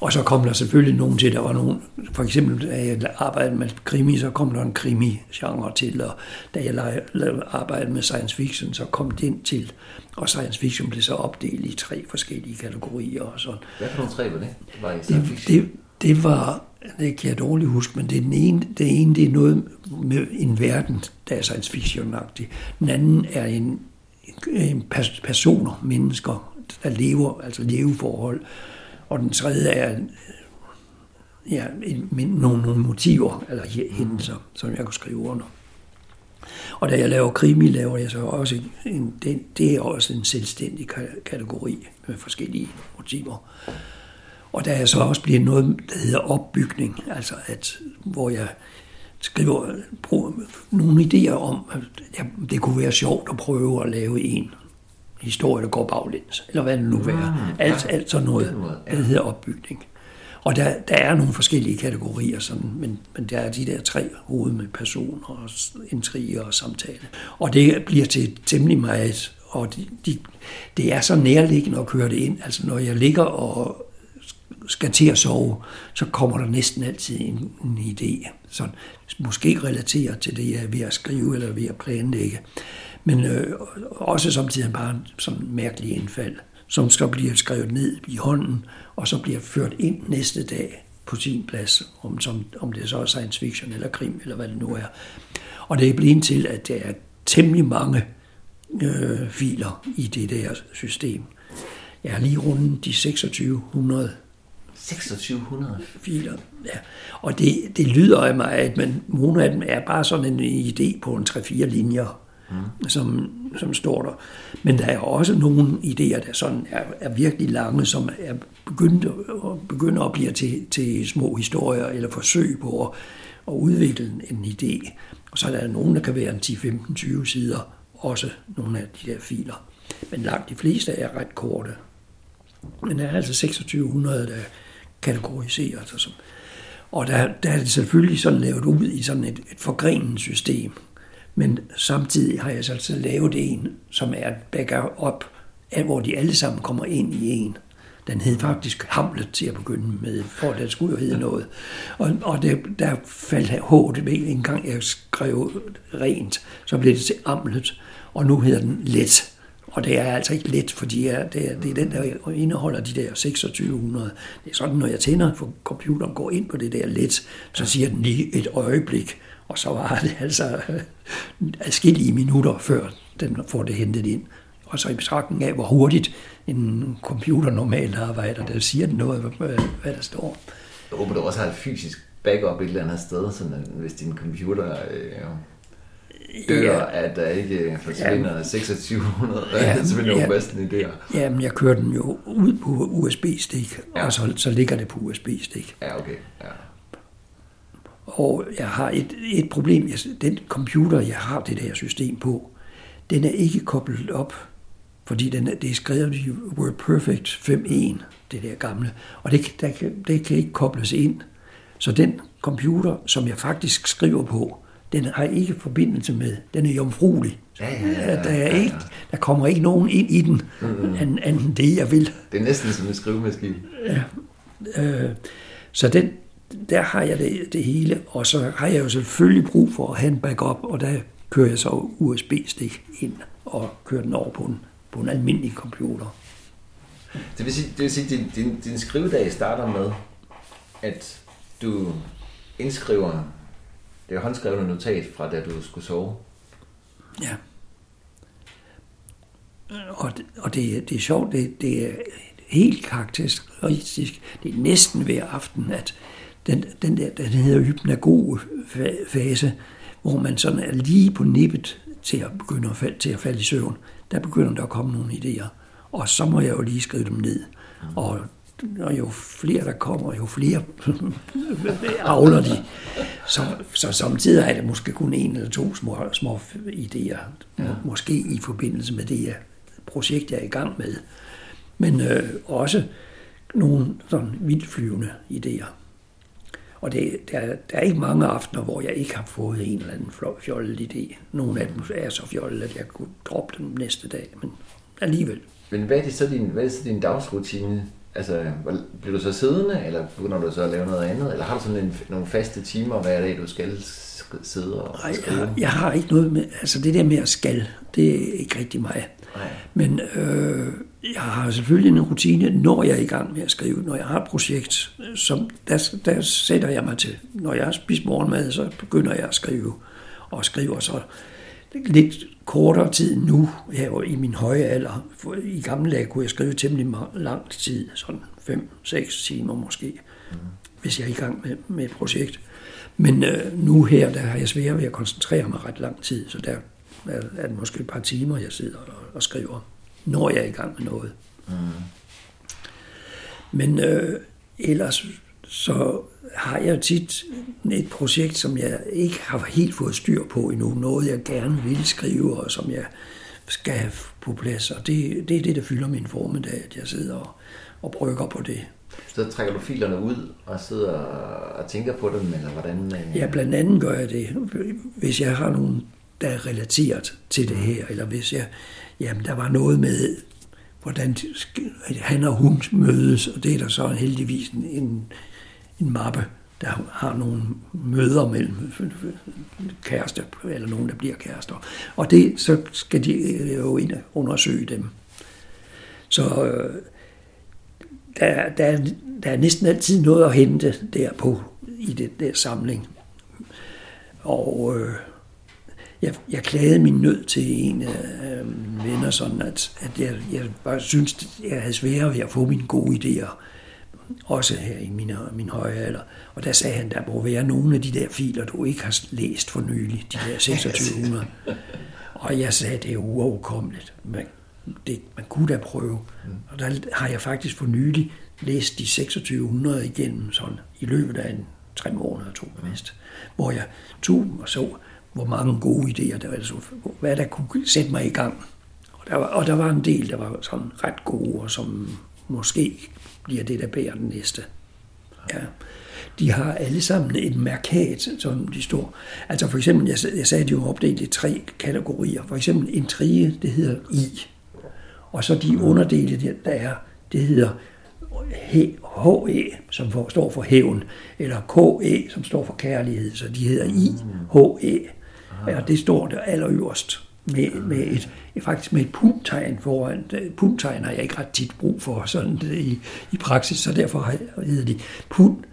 Og så kom der selvfølgelig nogen til, der var nogen, for eksempel da jeg arbejdede med krimi, så kom der en krimi-genre til, og da jeg arbejdede med science fiction, så kom den til, og science fiction blev så opdelt i tre forskellige kategorier. Og sådan. Hvad for nogle tre var det? Det var i science fiction? Det, det, det var... Det kan jeg dårligt huske, men det, er den ene, det ene det er noget med en verden, der er science fiction-agtig. Den anden er en, en personer, mennesker, der lever, altså leveforhold. Og den tredje er ja, nogle, nogle motiver, eller hændelser, som jeg kunne skrive under. Og da jeg laver krimi, laver jeg så også en, det, det er også en selvstændig kategori med forskellige motiver. Og der er så også blevet noget, der hedder opbygning, altså at, hvor jeg skriver bruger nogle idéer om, at det kunne være sjovt at prøve at lave en historie, der går baglæns, eller hvad det nu er. Alt, alt sådan noget, der hedder opbygning. Og der, der er nogle forskellige kategorier, sådan, men, men der er de der tre hoved med personer, og intriger og samtale. Og det bliver til temmelig meget, og de, de, det er så nærliggende at køre det ind. Altså når jeg ligger og skal til at sove, så kommer der næsten altid en, en idé, som måske ikke relaterer til det, jeg er ved at skrive eller ved at planlægge, men øh, også samtidig bare sådan en mærkelig indfald, som så bliver skrevet ned i hånden, og så bliver ført ind næste dag på sin plads, om, som, om det så er science fiction eller krim, eller hvad det nu er. Og det er blevet til, at der er temmelig mange øh, filer i det der system. Jeg har lige rundet de to tusind seks hundrede. to tusind seks hundrede? Filer, ja. Og det, det lyder af mig, at man, nogle af dem er bare sådan en idé på en tre fire linjer, mm. som, som står der. Men der er også nogle idéer, der sådan er, er virkelig lange, som er begyndt, begynder at blive til, til små historier eller forsøg på at, at udvikle en idé. Og så er der nogen, der kan være en ti femten tyve sider, også nogle af de der filer. Men langt de fleste er ret korte. Men der er altså to tusind seks hundrede, der er kategoriseret. Og der, der er det selvfølgelig sådan lavet ud i sådan et, et forgrenet system. Men samtidig har jeg så lavet en, som er et backup, hvor de alle sammen kommer ind i en. Den hed faktisk Hamlet til at begynde med, for den skulle jo hedde noget. Og, og det, der faldt H'et væk, en gang jeg skrev rent, så blev det til Amlet, og nu hedder den Let. Og det er altså ikke let, fordi det er, det er, det er den, der indeholder de der to tusind seks hundrede. Det er sådan, når jeg tænder for computeren, går ind på det der let, så siger den lige et øjeblik, og så var det altså adskillige minutter, før den får det hentet ind. Og så i betragtning af, hvor hurtigt en computer normalt arbejder, der siger den noget, hvad der står. Jeg håber, du også har et fysisk backup et eller andet sted, så hvis din computer... Øh dør, ja. At der ikke forsvinder ja. to tusind seks hundrede, ja, så vil det jo bedst en idé. Jamen, jeg kører den jo ud på U S B-stik, ja. Og så, så ligger det på U S B-stik. Ja, okay. Ja. Og jeg har et, et problem. Den computer, jeg har det der system på, den er ikke koblet op, fordi den er, det er skrevet i WordPerfect fem punktum en, det der gamle, og det, der, det kan ikke kobles ind. Så den computer, som jeg faktisk skriver på, den har ikke forbindelse med, den er jomfruelig. Ja, ja, ja, ja. Der, er ikke, der kommer ikke nogen ind i den, mm-hmm. anden, anden det, jeg vil. Det er næsten som en skrivemaskine. Ja. Øh, så den, der har jeg det, det hele, og så har jeg jo selvfølgelig brug for at have en backup, og der kører jeg så U S B-stik ind og kører den over på en, på en almindelig computer. Det vil sige, det vil sige din, din, din skrivedag starter med, at du indskriver... Det er håndskrevne notat fra, da du skulle sove. Ja. Og det, og det, det er sjovt, det, det er helt karakteristisk. Det er næsten hver aften, at den, den der, den hedder hypnagoge-fase, hvor man sådan er lige på nippet til at begynde at falde, til at falde i søvn. Der begynder der at komme nogle idéer, og så må jeg jo lige skrive dem ned. Mm. Og og jo flere der kommer, jo flere avler de. Så, så samtidig er det måske kun en eller to små, små idéer, ja. Måske i forbindelse med det projekt, jeg er i gang med. Men øh, også nogle sådan vildflyvende idéer. Og det, der, der er ikke mange aftener, hvor jeg ikke har fået en eller anden fjollet idé. Nogle af dem er så fjollet, at jeg kunne droppe dem næste dag, men alligevel. Men hvad er det så din, hvad er det så din dagsrutine? Altså, bliver du så siddende, eller begynder du så at lave noget andet? Eller har du sådan en, nogle faste timer hver dag, du skal sidde og skrive? Nej, jeg, jeg har ikke noget med... Altså, det der med at skal, det er ikke rigtig mig. Nej. Men øh, jeg har selvfølgelig en rutine, når jeg er i gang med at skrive. Når jeg har et projekt, som, der, der sætter jeg mig til. Når jeg har spist morgenmad, så begynder jeg at skrive. Og skriver så lidt kortere tid nu, her i min høje alder. I gamle dage kunne jeg skrive temmelig lang tid, sådan fem seks timer måske, mm. hvis jeg er i gang med, med et projekt. Men øh, nu her, der har jeg svært ved at koncentrere mig ret lang tid, så der er det måske et par timer, jeg sidder og, og skriver, når jeg er i gang med noget. Mm. Men øh, ellers så har jeg tit et projekt, som jeg ikke har helt fået styr på endnu. Noget, jeg gerne vil skrive, og som jeg skal have på plads. Og det, det er det, der fylder min formiddag, at jeg sidder og, og brygger på det. Så trækker du filerne ud og sidder og tænker på dem, eller hvordan? Ja, blandt andet gør jeg det, hvis jeg har nogen, der er relateret til det her. Eller hvis jeg, jamen, der var noget med, hvordan han og hun mødes, og det er der så heldigvis en... en mappe, der har nogle møder mellem kærester, eller nogen, der bliver kærester. Og det, så skal de jo ind og undersøge dem. Så øh, der, der, der er næsten altid noget at hente derpå, i den der samling. Og øh, jeg, jeg klagede min nød til en af øh, venner, sådan at, at jeg, jeg bare syntes, jeg havde svært ved at få mine gode idéer, også her i mine, min høje alder. Og der sagde han, der må være nogle af de der filer, du ikke har læst for nylig, de der seksogtyve hundrede. Og jeg sagde, det er uoverkommeligt, men det, man kunne da prøve. Og der har jeg faktisk for nylig læst de seksogtyve hundrede igennem sådan, i løbet af en tre måneder og to mest, hvor jeg tog og så, hvor mange gode idéer der var, altså, hvad der kunne sætte mig i gang. Og der var, og der var en del, der var sådan ret gode, og som måske bliver det, der bærer den næste. Ja. De har alle sammen et mærkat, som de står. Altså for eksempel, jeg sagde, de var opdelt i tre kategorier. For eksempel en trie, det hedder I. Og så de underdele, der er, det hedder H E, som for, står for hævn, eller K E, som står for kærlighed. Så de hedder I H E. Ja, og det står der allerøverst. Med, med et, faktisk med et punkttegn foran. Punkttegn har jeg ikke ret tit brug for sådan i, i praksis, så derfor hedder de pun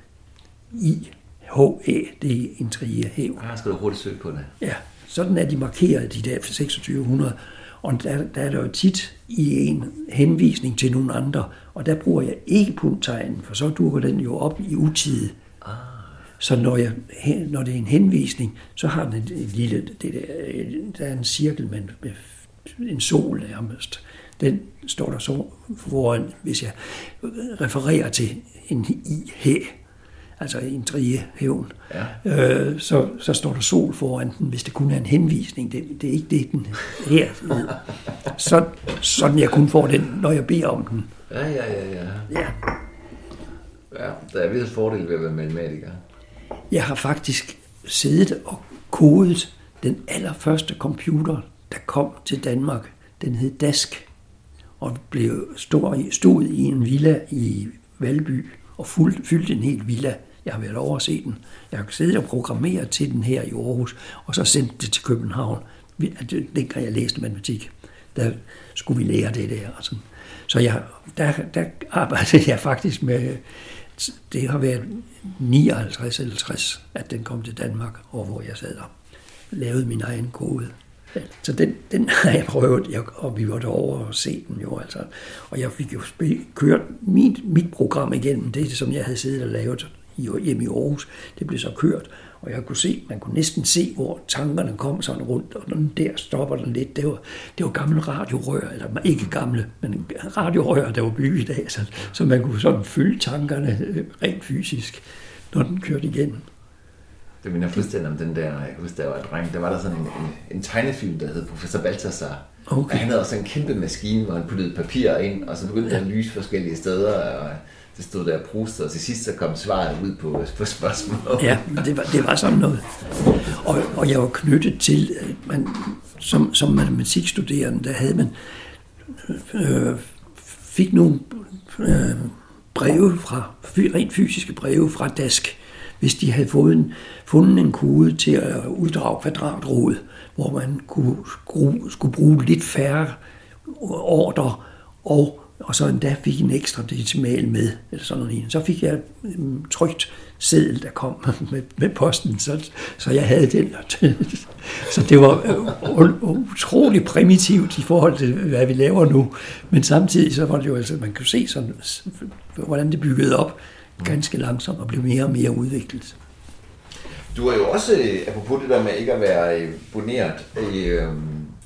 i H E, det er en trie hævn. Jeg har skrevet hurtigt søg på det. Ja, sådan er de markeret, de der for seksogtyve hundrede. Og der, der er der jo tit i en henvisning til nogle andre, og der bruger jeg ikke punkttegnen, for så dukker den jo op i utide. Ah. Så når, jeg, når det er en henvisning, så har den en lille, det der, der er en cirkel med, med en sol nærmest. Den står der så foran, hvis jeg refererer til en I H, altså en triehævn, ja. øh, så, så står der sol foran den, hvis det kun er en henvisning. Det, det er ikke det, den her så, sådan jeg kun får den, når jeg beder om den. Ja, ja, ja. Ja, ja. Ja, der er vist fordel ved at være matematiker. Jeg har faktisk siddet og kodet den allerførste computer, der kom til Danmark. Den hed Dask, og blev stod i en villa i Valby, og fuld, fyldte en hel villa. Jeg har været over at se den. Jeg har siddet og programmeret til den her i Aarhus, og så sendte det til København. Dengang jeg læste matematik, der skulle vi lære det der. Så jeg, der, der arbejdede jeg faktisk med, det har været nioghalvtreds eller tres, at den kom til Danmark, og hvor jeg sad og lavede min egen kode. Så den, den har jeg prøvet, jeg, og vi var derovre og se den jo altså. Og jeg fik jo spil, kørt mit, mit program igennem, det som jeg havde siddet og lavet hjemme i Aarhus, det blev så kørt. Og jeg kunne se, man kunne næsten se, hvor tankerne kom sådan rundt, og den der stopper den lidt. Det var, det var gamle radiorør, eller ikke gamle, men radiorør, der var bygget i dag, så, så man kunne sådan fylde tankerne rent fysisk, når den kørte igennem. Det minder fuldstændig om den der, jeg husker, der var en dreng, der var der sådan en, en, en tegnefilm, der hed Professor Baltazar. Okay. Og han havde også en kæmpe maskine, hvor han puttede papir ind, og så begyndte han at lyse forskellige steder, og det stod der og brugste, og til sidst så kom svaret ud på, på spørgsmålet. Ja, det var, det var sådan noget. Og, og jeg var knyttet til, at man, som, som matematikstuderende, der havde man, øh, fik nogle øh, breve fra, rent fysiske breve fra Dask, hvis de havde fået en, fundet en kode til at uddrage kvadratrodet, hvor man kunne, skulle, skulle bruge lidt færre ordre, og, og så endda fik en ekstra decimal med, eller sådan noget. Så fik jeg en trykt seddel, der kom med, med posten, så, så jeg havde den. Så det var utrolig primitivt i forhold til, hvad vi laver nu. Men samtidig så var det jo, altså, man kunne se, sådan, hvordan det byggede op, ganske langsomt og blev mere og mere udviklet. Du er jo også, apropos det der med ikke at være boneret, øh,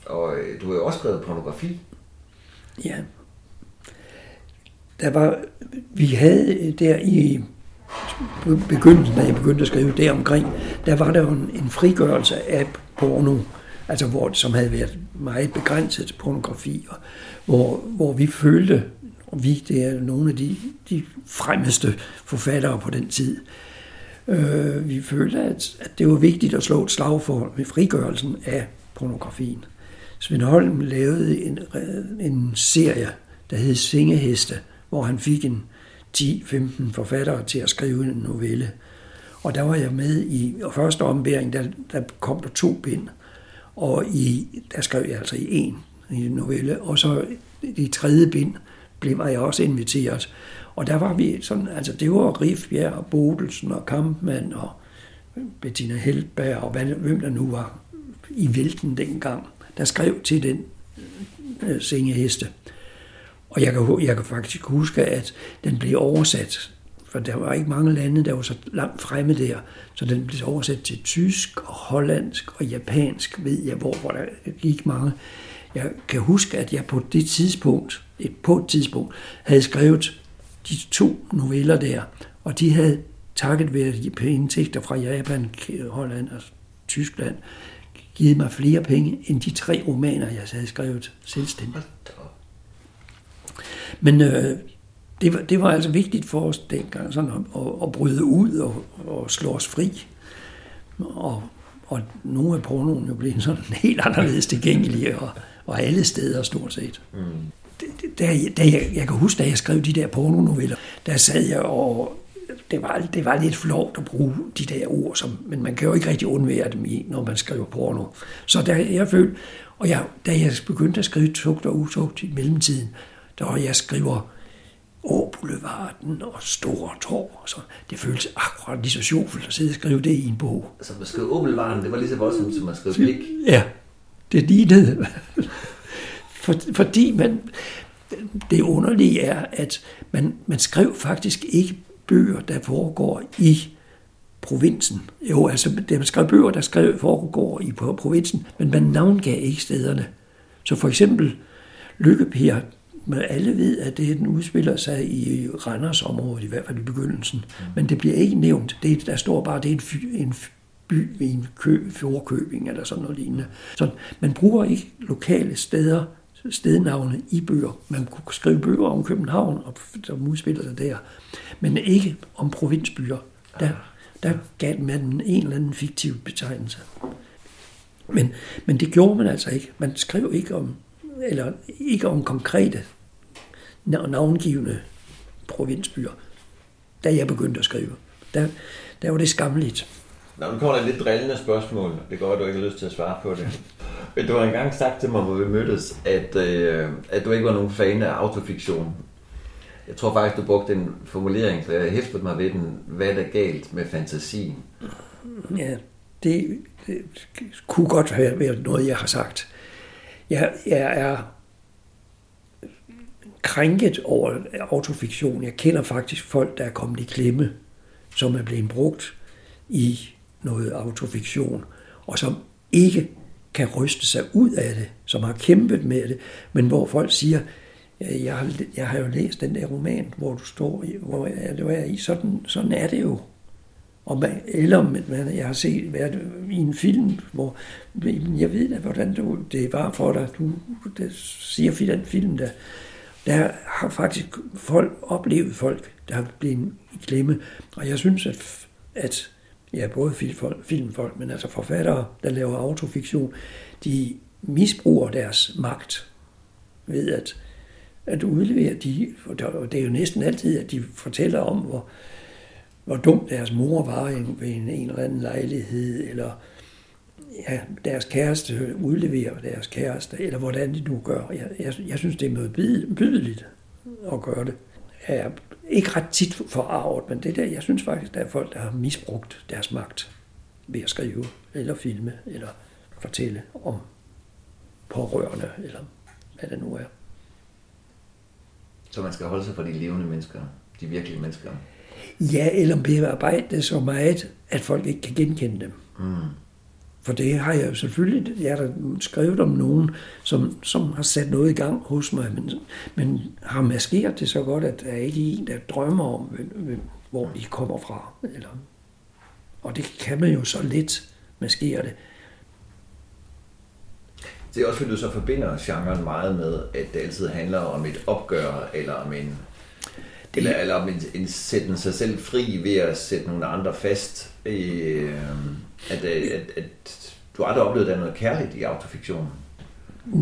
og du har jo også skrevet pornografi. Ja. Der var, vi havde der i begyndelsen, da jeg begyndte at skrive deromkring, der var der jo en, en frigørelse af porno, altså hvor, som havde været meget begrænset pornografi, og hvor, hvor vi følte, vi, det er nogle af de, de fremmeste forfattere på den tid. Øh, vi følte, at, at det var vigtigt at slå et slag for med frigørelsen af pornografien. Sven Holm lavede en, en serie, der hed Sengeheste, hvor han fik en ti femten forfattere til at skrive en novelle. Og der var jeg med i, og første ombæring, der, der kom der to bind, og i, der skrev jeg altså i en i novelle, og så i tredje bind, blev jeg også inviteret. Og der var vi sådan, altså det var Rifbjerg og Bodelsen og Kampmann og Bettina Heldberg og hvem der nu var i Vælten dengang, der skrev til den øh, Sengeheste. Og jeg kan, jeg kan faktisk huske, at den blev oversat, for der var ikke mange lande, der var så langt fremme der, så den blev oversat til tysk og hollandsk og japansk, ved jeg, hvor, hvor der gik mange. Jeg kan huske, at jeg på det tidspunkt, et, på et tidspunkt, havde skrevet de to noveller der, og de havde takket ved indtægter fra Japan, Holland og Tyskland, givet mig flere penge end de tre romaner, jeg havde skrevet selvstændigt. Men øh, det, var, det var altså vigtigt for os dengang sådan at, at, at bryde ud og, og slå os fri. Og, og nogle af pornoen jo blev sådan helt anderledes tilgængelige, og, og alle steder stort set. Mm. Da, da jeg, jeg kan huske, da jeg skrev de der pornonoveller, der sad jeg og... Det var, det var lidt flovt at bruge de der ord, som, men man kan jo ikke rigtig undvære dem i, når man skriver porno. Så der, jeg følte... Og jeg, da jeg begyndte at skrive Tugt og Utugt i mellemtiden, der var jeg skriver Åboulevarden og Store Torv. Så det føltes akkurat lige så sjovt at sidde og skrive det i en bog. Så man skrev Åboulevarden, det var lige så voldsomt, som man skrev Blik. Ja, det lignede. For, fordi man... Det underlige er, at man, man skrev faktisk ikke bøger, der foregår i provinsen. Jo, altså, man skrev bøger, der skrev, foregår i provinsen, men man navngav ikke stederne. Så for eksempel Lykkeper, men alle ved, at det, den udspiller sig i Randers området, i hvert fald i begyndelsen. Mm. Men det bliver ikke nævnt. Det, der står bare, det er en, fy, en by ved en kø, Fjordkøbing eller sådan noget lignende. Så man bruger ikke lokale steder, stednavne i bøger. Man kunne skrive bøger om København, og som udspiller sig der, men ikke om provinsbyer. Der, der gav man en eller anden fiktiv betegnelse. Men, men det gjorde man altså ikke. Man skrev ikke om, eller ikke om konkrete navngivende provinsbyer, da jeg begyndte at skrive. Der, der var det skamligt. Nå, nu kommer der lidt drillende spørgsmål. Det går, at du ikke har lyst til at svare på det. Du har engang sagt til mig, hvor vi mødtes, at, øh, at du ikke var nogen fan af autofiktion. Jeg tror faktisk, du brugte en formulering, så jeg hæftede mig ved den. Hvad er der galt med fantasien? Ja, det, det kunne godt have været noget, jeg har sagt. Jeg, jeg er krænket over autofiktion. Jeg kender faktisk folk, der er kommet i klemme, som er blevet brugt i noget autofiktion, og som ikke kan ryste sig ud af det, som har kæmpet med det, men hvor folk siger, jeg har, jeg har jo læst den der roman, hvor du står i, hvor jeg, du er i, sådan, sådan er det jo. Og man, eller man, jeg har set været i en film, hvor jeg ved da, hvordan du, det var for dig, du det siger i den film, der, der har faktisk folk oplevet folk, der har blevet i klemme, og jeg synes, at, at ja, både filmfolk, men altså forfattere, der laver autofiktion, de misbruger deres magt ved at, at udlevere de, og det er jo næsten altid, at de fortæller om, hvor, hvor dum deres mor var ved en, en eller anden lejlighed, eller ja, deres kæreste udleverer deres kæreste, eller hvordan de nu gør. Jeg, jeg, jeg synes, det er modbydeligt at gøre det. Ja, ikke ret tit forarvet, men det der, jeg synes faktisk, der er folk, der har misbrugt deres magt ved at skrive, eller filme, eller fortælle om pårørende, eller hvad det nu er. Så man skal holde sig fra de levende mennesker, de virkelige mennesker? Ja, eller bearbejde det så meget, at folk ikke kan genkende dem. Mm. For det har jeg jo selvfølgelig, jeg har skrevet om nogen, som, som har sat noget i gang hos mig, men, men har maskeret det så godt, at der ikke er en, der drømmer om, hvor de kommer fra. Eller, og det kan man jo så let maskere det. Det er også, fordi du så forbinder genren meget med, at det altid handler om et opgør, eller om en, det, eller, eller om en, en sætte sig selv fri ved at sætte nogle andre fast. Øh, At, at, at du aldrig oplevede, der noget kærligt i autofiktionen?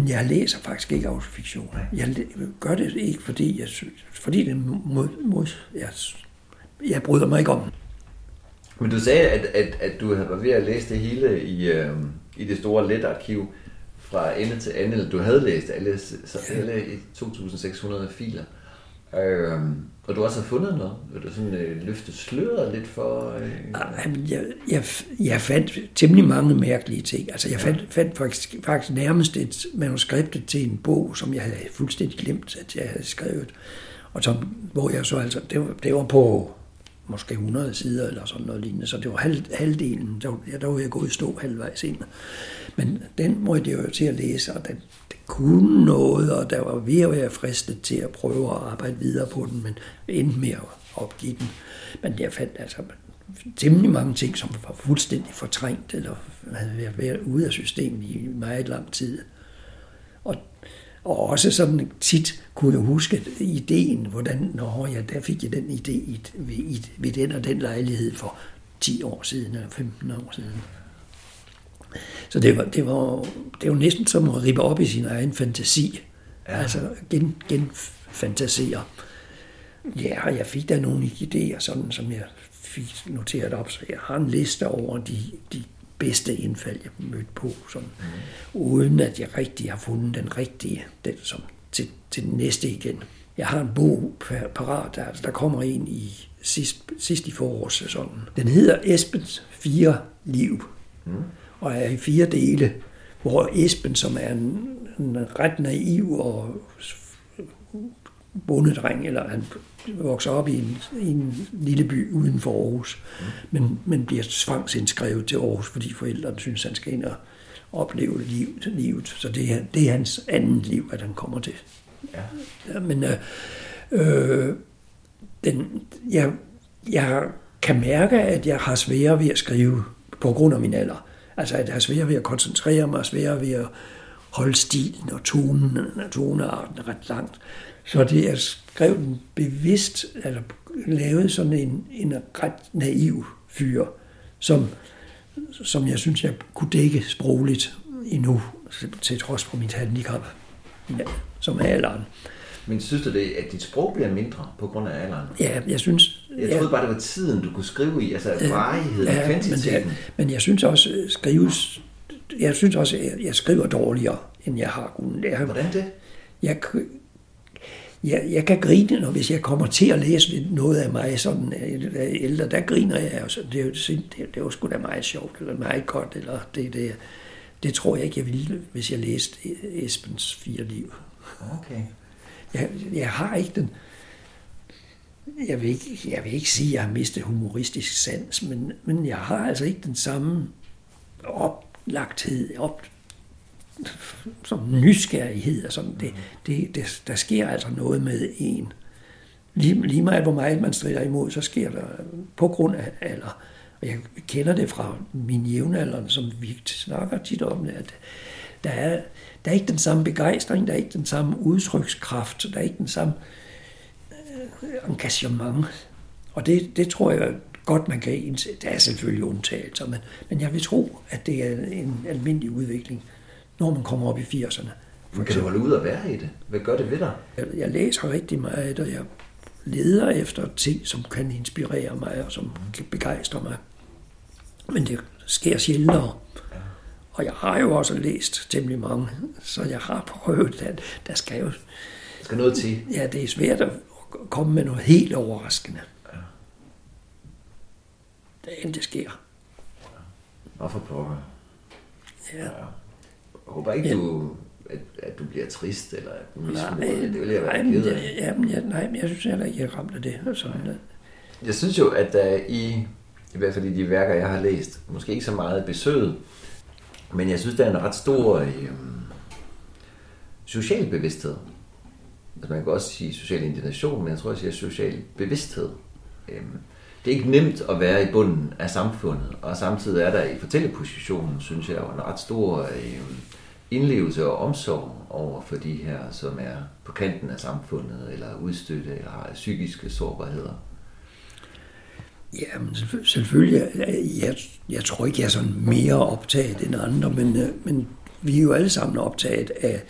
Jeg læser faktisk ikke autofiktion. Jeg gør det ikke, fordi jeg synes, fordi det mod, mod jeg, jeg bryder mig ikke om. Men du sagde, at, at, at du havde været ved at læse det hele i, øh, i det store letarkiv fra ende til anden. Du havde læst alle, alle i to tusind seks hundrede filer. Øh, og du også har fundet noget? Vil du sådan øh, løfte sløret lidt for? Øh... Jeg, jeg, jeg fandt temmelig mange mærkelige ting. Altså jeg fandt, fandt faktisk, faktisk nærmest et manuskript til en bog, som jeg havde fuldstændig glemt, at jeg havde skrevet. Og som, hvor jeg så altså, det var, det var på måske hundrede sider eller sådan noget lignende, så det var halv, halvdelen, der var, der var jeg gået i stå halvvejs ind. Men den måtte jeg jo til at læse, og den, den kunne noget, og der var ved at være fristet til at prøve at arbejde videre på den, men endte med at opgive den. Men jeg fandt altså temmelig mange ting, som var fuldstændig fortrængt, eller havde været ude af systemet i meget lang tid. Og Og også sådan tit kunne jeg huske ideen, hvordan, når jeg der fik jeg den idé i, ved, ved den og den lejlighed for ti år siden eller femten år siden. Så det var, det var, det var næsten som at rippe op i sin egen fantasi, ja. Altså gen, genfantasere. Ja, jeg fik da nogle idéer, sådan som jeg fik noteret op, så jeg har en liste over de, de bedste indfald, jeg mødte på, sådan, mm. uden at jeg rigtig har fundet den rigtige, den som til, til den næste igen. Jeg har en bog parat, der, altså, der kommer en i sidst, sidst i forårssæsonen. Den hedder Esbens fire liv, mm. og er i fire dele, hvor Esben, som er en, en ret naiv og bondedreng, eller han vokser op i en, i en lille by uden for Aarhus, mm. men, men bliver tvangsindskrevet til Aarhus, fordi forældrene synes, han skal ind og opleve livet. livet. Så det er, det er hans andet liv, at han kommer til. Ja. Ja, men øh, den, jeg, jeg kan mærke, at jeg har sværere ved at skrive på grund af min alder. Altså, at jeg har sværere ved at koncentrere mig, sværere ved at holde stilen og tonen og tonearten ret langt. Så det er skrev den bevidst, eller lavet sådan en, en ret naiv fyr, som, som jeg synes, jeg kunne dække sprogligt endnu, til trods for mit handicap, ja, som er alderen. Men synes du det, at dit sprog bliver mindre på grund af alderen? Ja, jeg synes... Jeg troede ja, bare, det var tiden, du kunne skrive i, altså varigheden, ja, kvantiteten. Men, ja, men jeg synes også, skrives, jeg synes også, jeg, jeg skriver dårligere, end jeg har kunnet. Jeg, Hvordan det? Jeg... Jeg, jeg kan grine, når hvis jeg kommer til at læse noget af mig sådan ældre, der griner jeg, og det er jo det, det var sgu da meget sjovt, eller meget godt, eller det, det, det tror jeg ikke, jeg ville, hvis jeg læste Esbens fire liv. Okay. Jeg, jeg har ikke den... Jeg vil ikke, jeg vil ikke sige, at jeg har mistet humoristisk sans, men, men jeg har altså ikke den samme oplagthed, op som nysgerrighed og sådan. Det, det, det, der sker altså noget med en. Lige, lige meget hvor meget man strider imod, så sker der på grund af alder. Og jeg kender det fra min jævnaldrende, som vi snakker tit om, at der er, der er ikke den samme begejstring, der er ikke den samme udtrykskraft, der er ikke den samme øh, engagement. Og det, det tror jeg godt, man kan indsætte. Der er selvfølgelig undtagelser, men, men jeg vil tro, at det er en almindelig udvikling, når man kommer op i firserne. Hvordan kan du holde ud og være i det? Hvad gør det ved dig? Jeg, jeg læser rigtig meget, og jeg leder efter ting, som kan inspirere mig, og som kan begejstre mig. Men det sker sjældnere. Og jeg har jo også læst temmelig mange, så jeg har prøvet, at der skal jo... Der skal noget til. Ja, det er svært at komme med noget helt overraskende. Ja. Det er, end det sker. Ja. Hvorfor prøver jeg? Ja. Jeg håber ikke, ja. du, at, at du bliver trist, eller at du mismoder. Det ville jeg være ked af. Jamen, jeg, nej, men jeg synes heller ikke, jeg ramte det. Sådan. Jeg synes jo, at uh, i, i hvert fald i de værker, jeg har læst, måske ikke så meget Besøget, men jeg synes, der er en ret stor øh, social bevidsthed. Altså, man kan også sige social indignation, men jeg tror, jeg siger social bevidsthed. Øh, det er ikke nemt at være i bunden af samfundet, og samtidig er der i fortællepositionen, synes jeg, en ret stor... Øh, indlevelse og omsorg over for de her, som er på kanten af samfundet, eller udstøtte, eller har psykiske sårbarheder? Jamen, selvfølgelig. Jeg, jeg tror ikke, jeg er sådan mere optaget end andre, men, men vi er jo alle sammen optaget af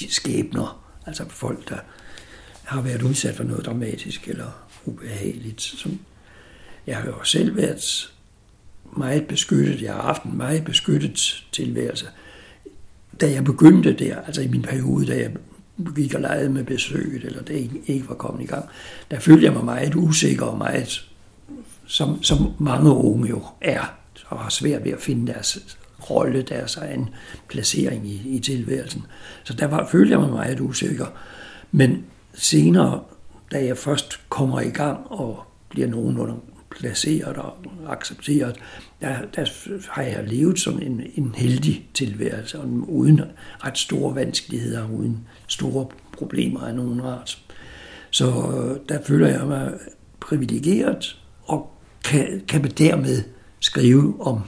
de skæbner, altså folk, der har været udsat for noget dramatisk eller ubehageligt. Som jeg har jo selv været meget beskyttet, jeg har haft en meget beskyttet tilværelse, da jeg begyndte der, altså i min periode, da jeg gik og legede med Besøget, eller det ikke, ikke var kommet i gang, der følte jeg mig meget usikker og meget, som, som mange unge jo er, og har svært ved at finde deres rolle, deres egen placering i, i tilværelsen. Så der var, følte jeg mig meget usikker. Men senere, da jeg først kommer i gang og bliver nogenlunde placeret og accepteret, der, der har jeg levet som en, en heldig tilværelse, uden ret store vanskeligheder, uden store problemer af nogen art. Så der føler jeg mig privilegeret og kan, kan dermed skrive om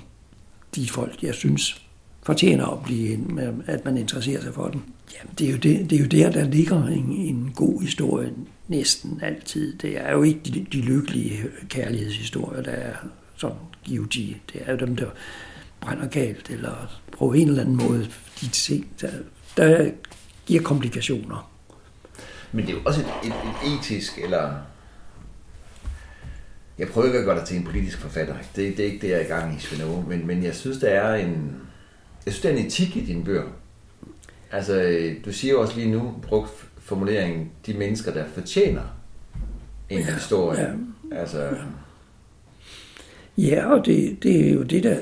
de folk, jeg synes fortjener at blive, at man interesserer sig for dem. Jamen, det er jo, det, det er jo der, der ligger en, en god historie næsten altid. Det er jo ikke de, de lykkelige kærlighedshistorier, der er sådan givtige. Det er jo dem, der brænder galt, eller på en eller anden måde de ting, der, der giver komplikationer. Men det er jo også et, et, et etisk, eller... Jeg prøver ikke at gøre dig til en politisk forfatter. Det, det er ikke det, jeg er i gang i, Svend Åge, men, men jeg synes, der er en... Jeg synes, der er en etik i dine bøger. Altså, du siger også lige nu, brugt formuleringen, de mennesker, der fortjener en ja, historie. Ja, altså... ja. ja og det, det er jo det der...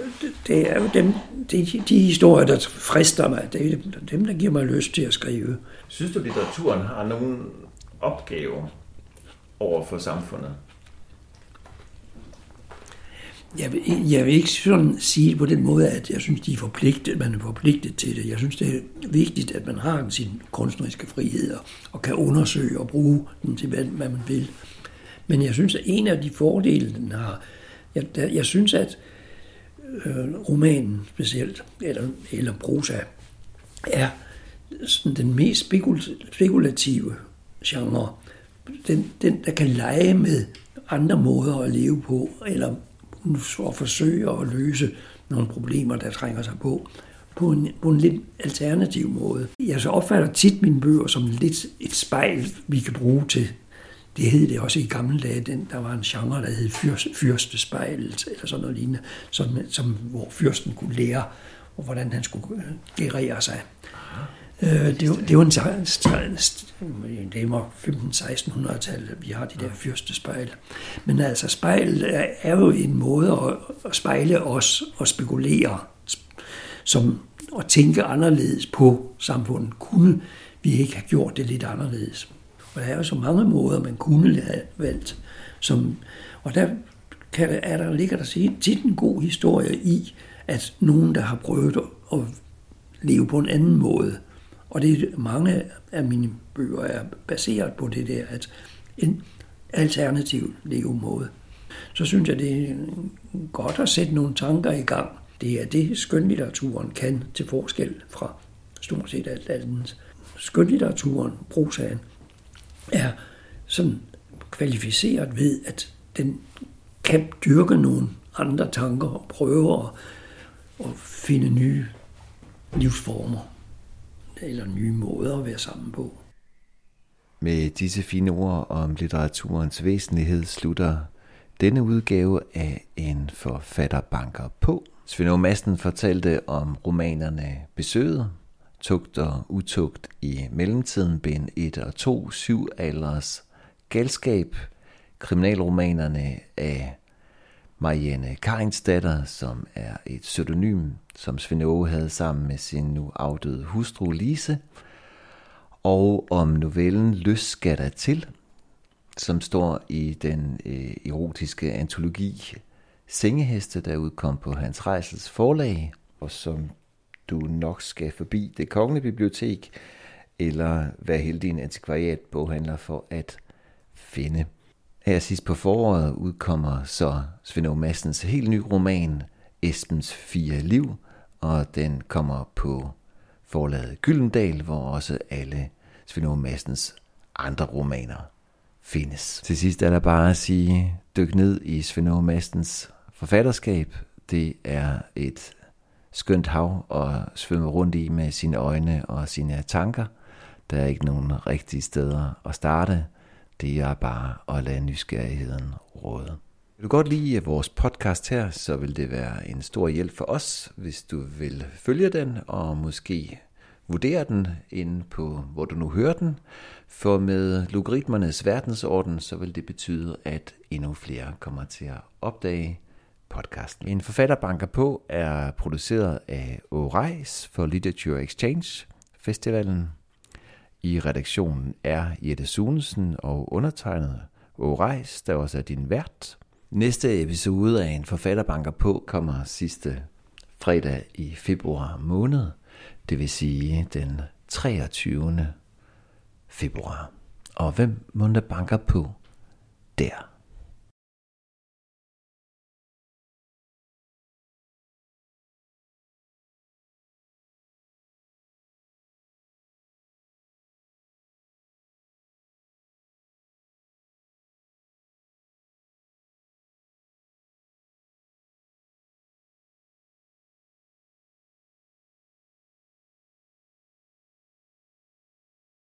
Det er jo dem, de, de historier, der frister mig. Det er dem, der giver mig lyst til at skrive. Synes du, litteraturen har nogen opgave over for samfundet? Jeg vil, jeg vil ikke sådan sige det på den måde, at jeg synes, de er forpligtet, man er forpligtet til det. Jeg synes, det er vigtigt, at man har sine kunstneriske friheder og kan undersøge og bruge dem til, hvad man vil. Men jeg synes, at en af de fordele, den har... Jeg, jeg synes, at øh, romanen specielt, eller, eller prosa, er sådan den mest spekulative genre. Den, den, der kan lege med andre måder at leve på, eller... og forsøge at løse nogle problemer, der trænger sig på, på en, på en lidt alternativ måde. Jeg så opfatter tit mine bøger som lidt et spejl, vi kan bruge til. Det hed det også i gamle dage, den, der var en genre, der hed fyrst, fyrstespejlet, eller sådan noget lignende, som, som, hvor fyrsten kunne lære, og hvordan han skulle gerere sig. Øh, det, det var en det var femten-sekstenhundredetallet, vi har de der fyrstespejle. Men altså, spejl er jo en måde at spejle os og spekulere som, og tænke anderledes på samfundet. Kunne vi ikke have gjort det lidt anderledes? Og der er jo så mange måder, man kunne have valgt. Som, og der, kan der, er der ligger der sig tit en god historie i, at nogen, der har prøvet at leve på en anden måde. Og det mange af mine bøger er baseret på det der, at en alternativ levemåde. Så synes jeg, det er godt at sætte nogle tanker i gang. Det er det, skønlitteraturen kan til forskel fra stort set alt andet. Skønlitteraturen, prosaen, er sådan kvalificeret ved, at den kan dyrke nogle andre tanker og prøve at, at finde nye livsformer eller nye måder at være sammen på. Med disse fine ord om litteraturens væsentlighed slutter denne udgave af En forfatter banker på. Svend Åge Madsen fortalte om romanerne Besøget, Tugt og Utugt i mellemtiden, bind et og to, Syv- eller skalskæb, kriminalromanerne af Marianne Kainsdatter, som er et pseudonym, som Svend Åge havde sammen med sin nu afdøde hustru Lise, og om novellen Lyst skal der til, som står i den erotiske antologi Sengeheste, der udkom på Hans Rejsels forlag, og som du nok skal forbi Det Kongelige Bibliotek, eller være heldig en antikvariatboghandler for at finde. Her sidst på foråret udkommer så Svend Åge Madsens helt nye roman, Esbens fire liv, og den kommer på forlaget Gyldendal, hvor også alle Svend Åge Madsens andre romaner findes. Til sidst er der bare at sige, dyk ned i Svend Åge Madsens forfatterskab. Det er et skønt hav at svømme rundt i med sine øjne og sine tanker. Der er ikke nogen rigtige steder at starte. Det er bare at lade nysgerrigheden råde. Vil du godt lide vores podcast her, så vil det være en stor hjælp for os, hvis du vil følge den og måske vurdere den inde på, hvor du nu hører den, for med logaritmernes verdensorden, så vil det betyde, at endnu flere kommer til at opdage podcasten. En forfatterbanker på er produceret af Aureis for Literature Exchange Festivalen. I redaktionen er Jette Sunesen og undertegnet Aureis, der også er din vært. Næste episode af En forfatterbanker på kommer sidste fredag i februar måned, det vil sige den treogtyvende februar. Og hvem må der banker på der?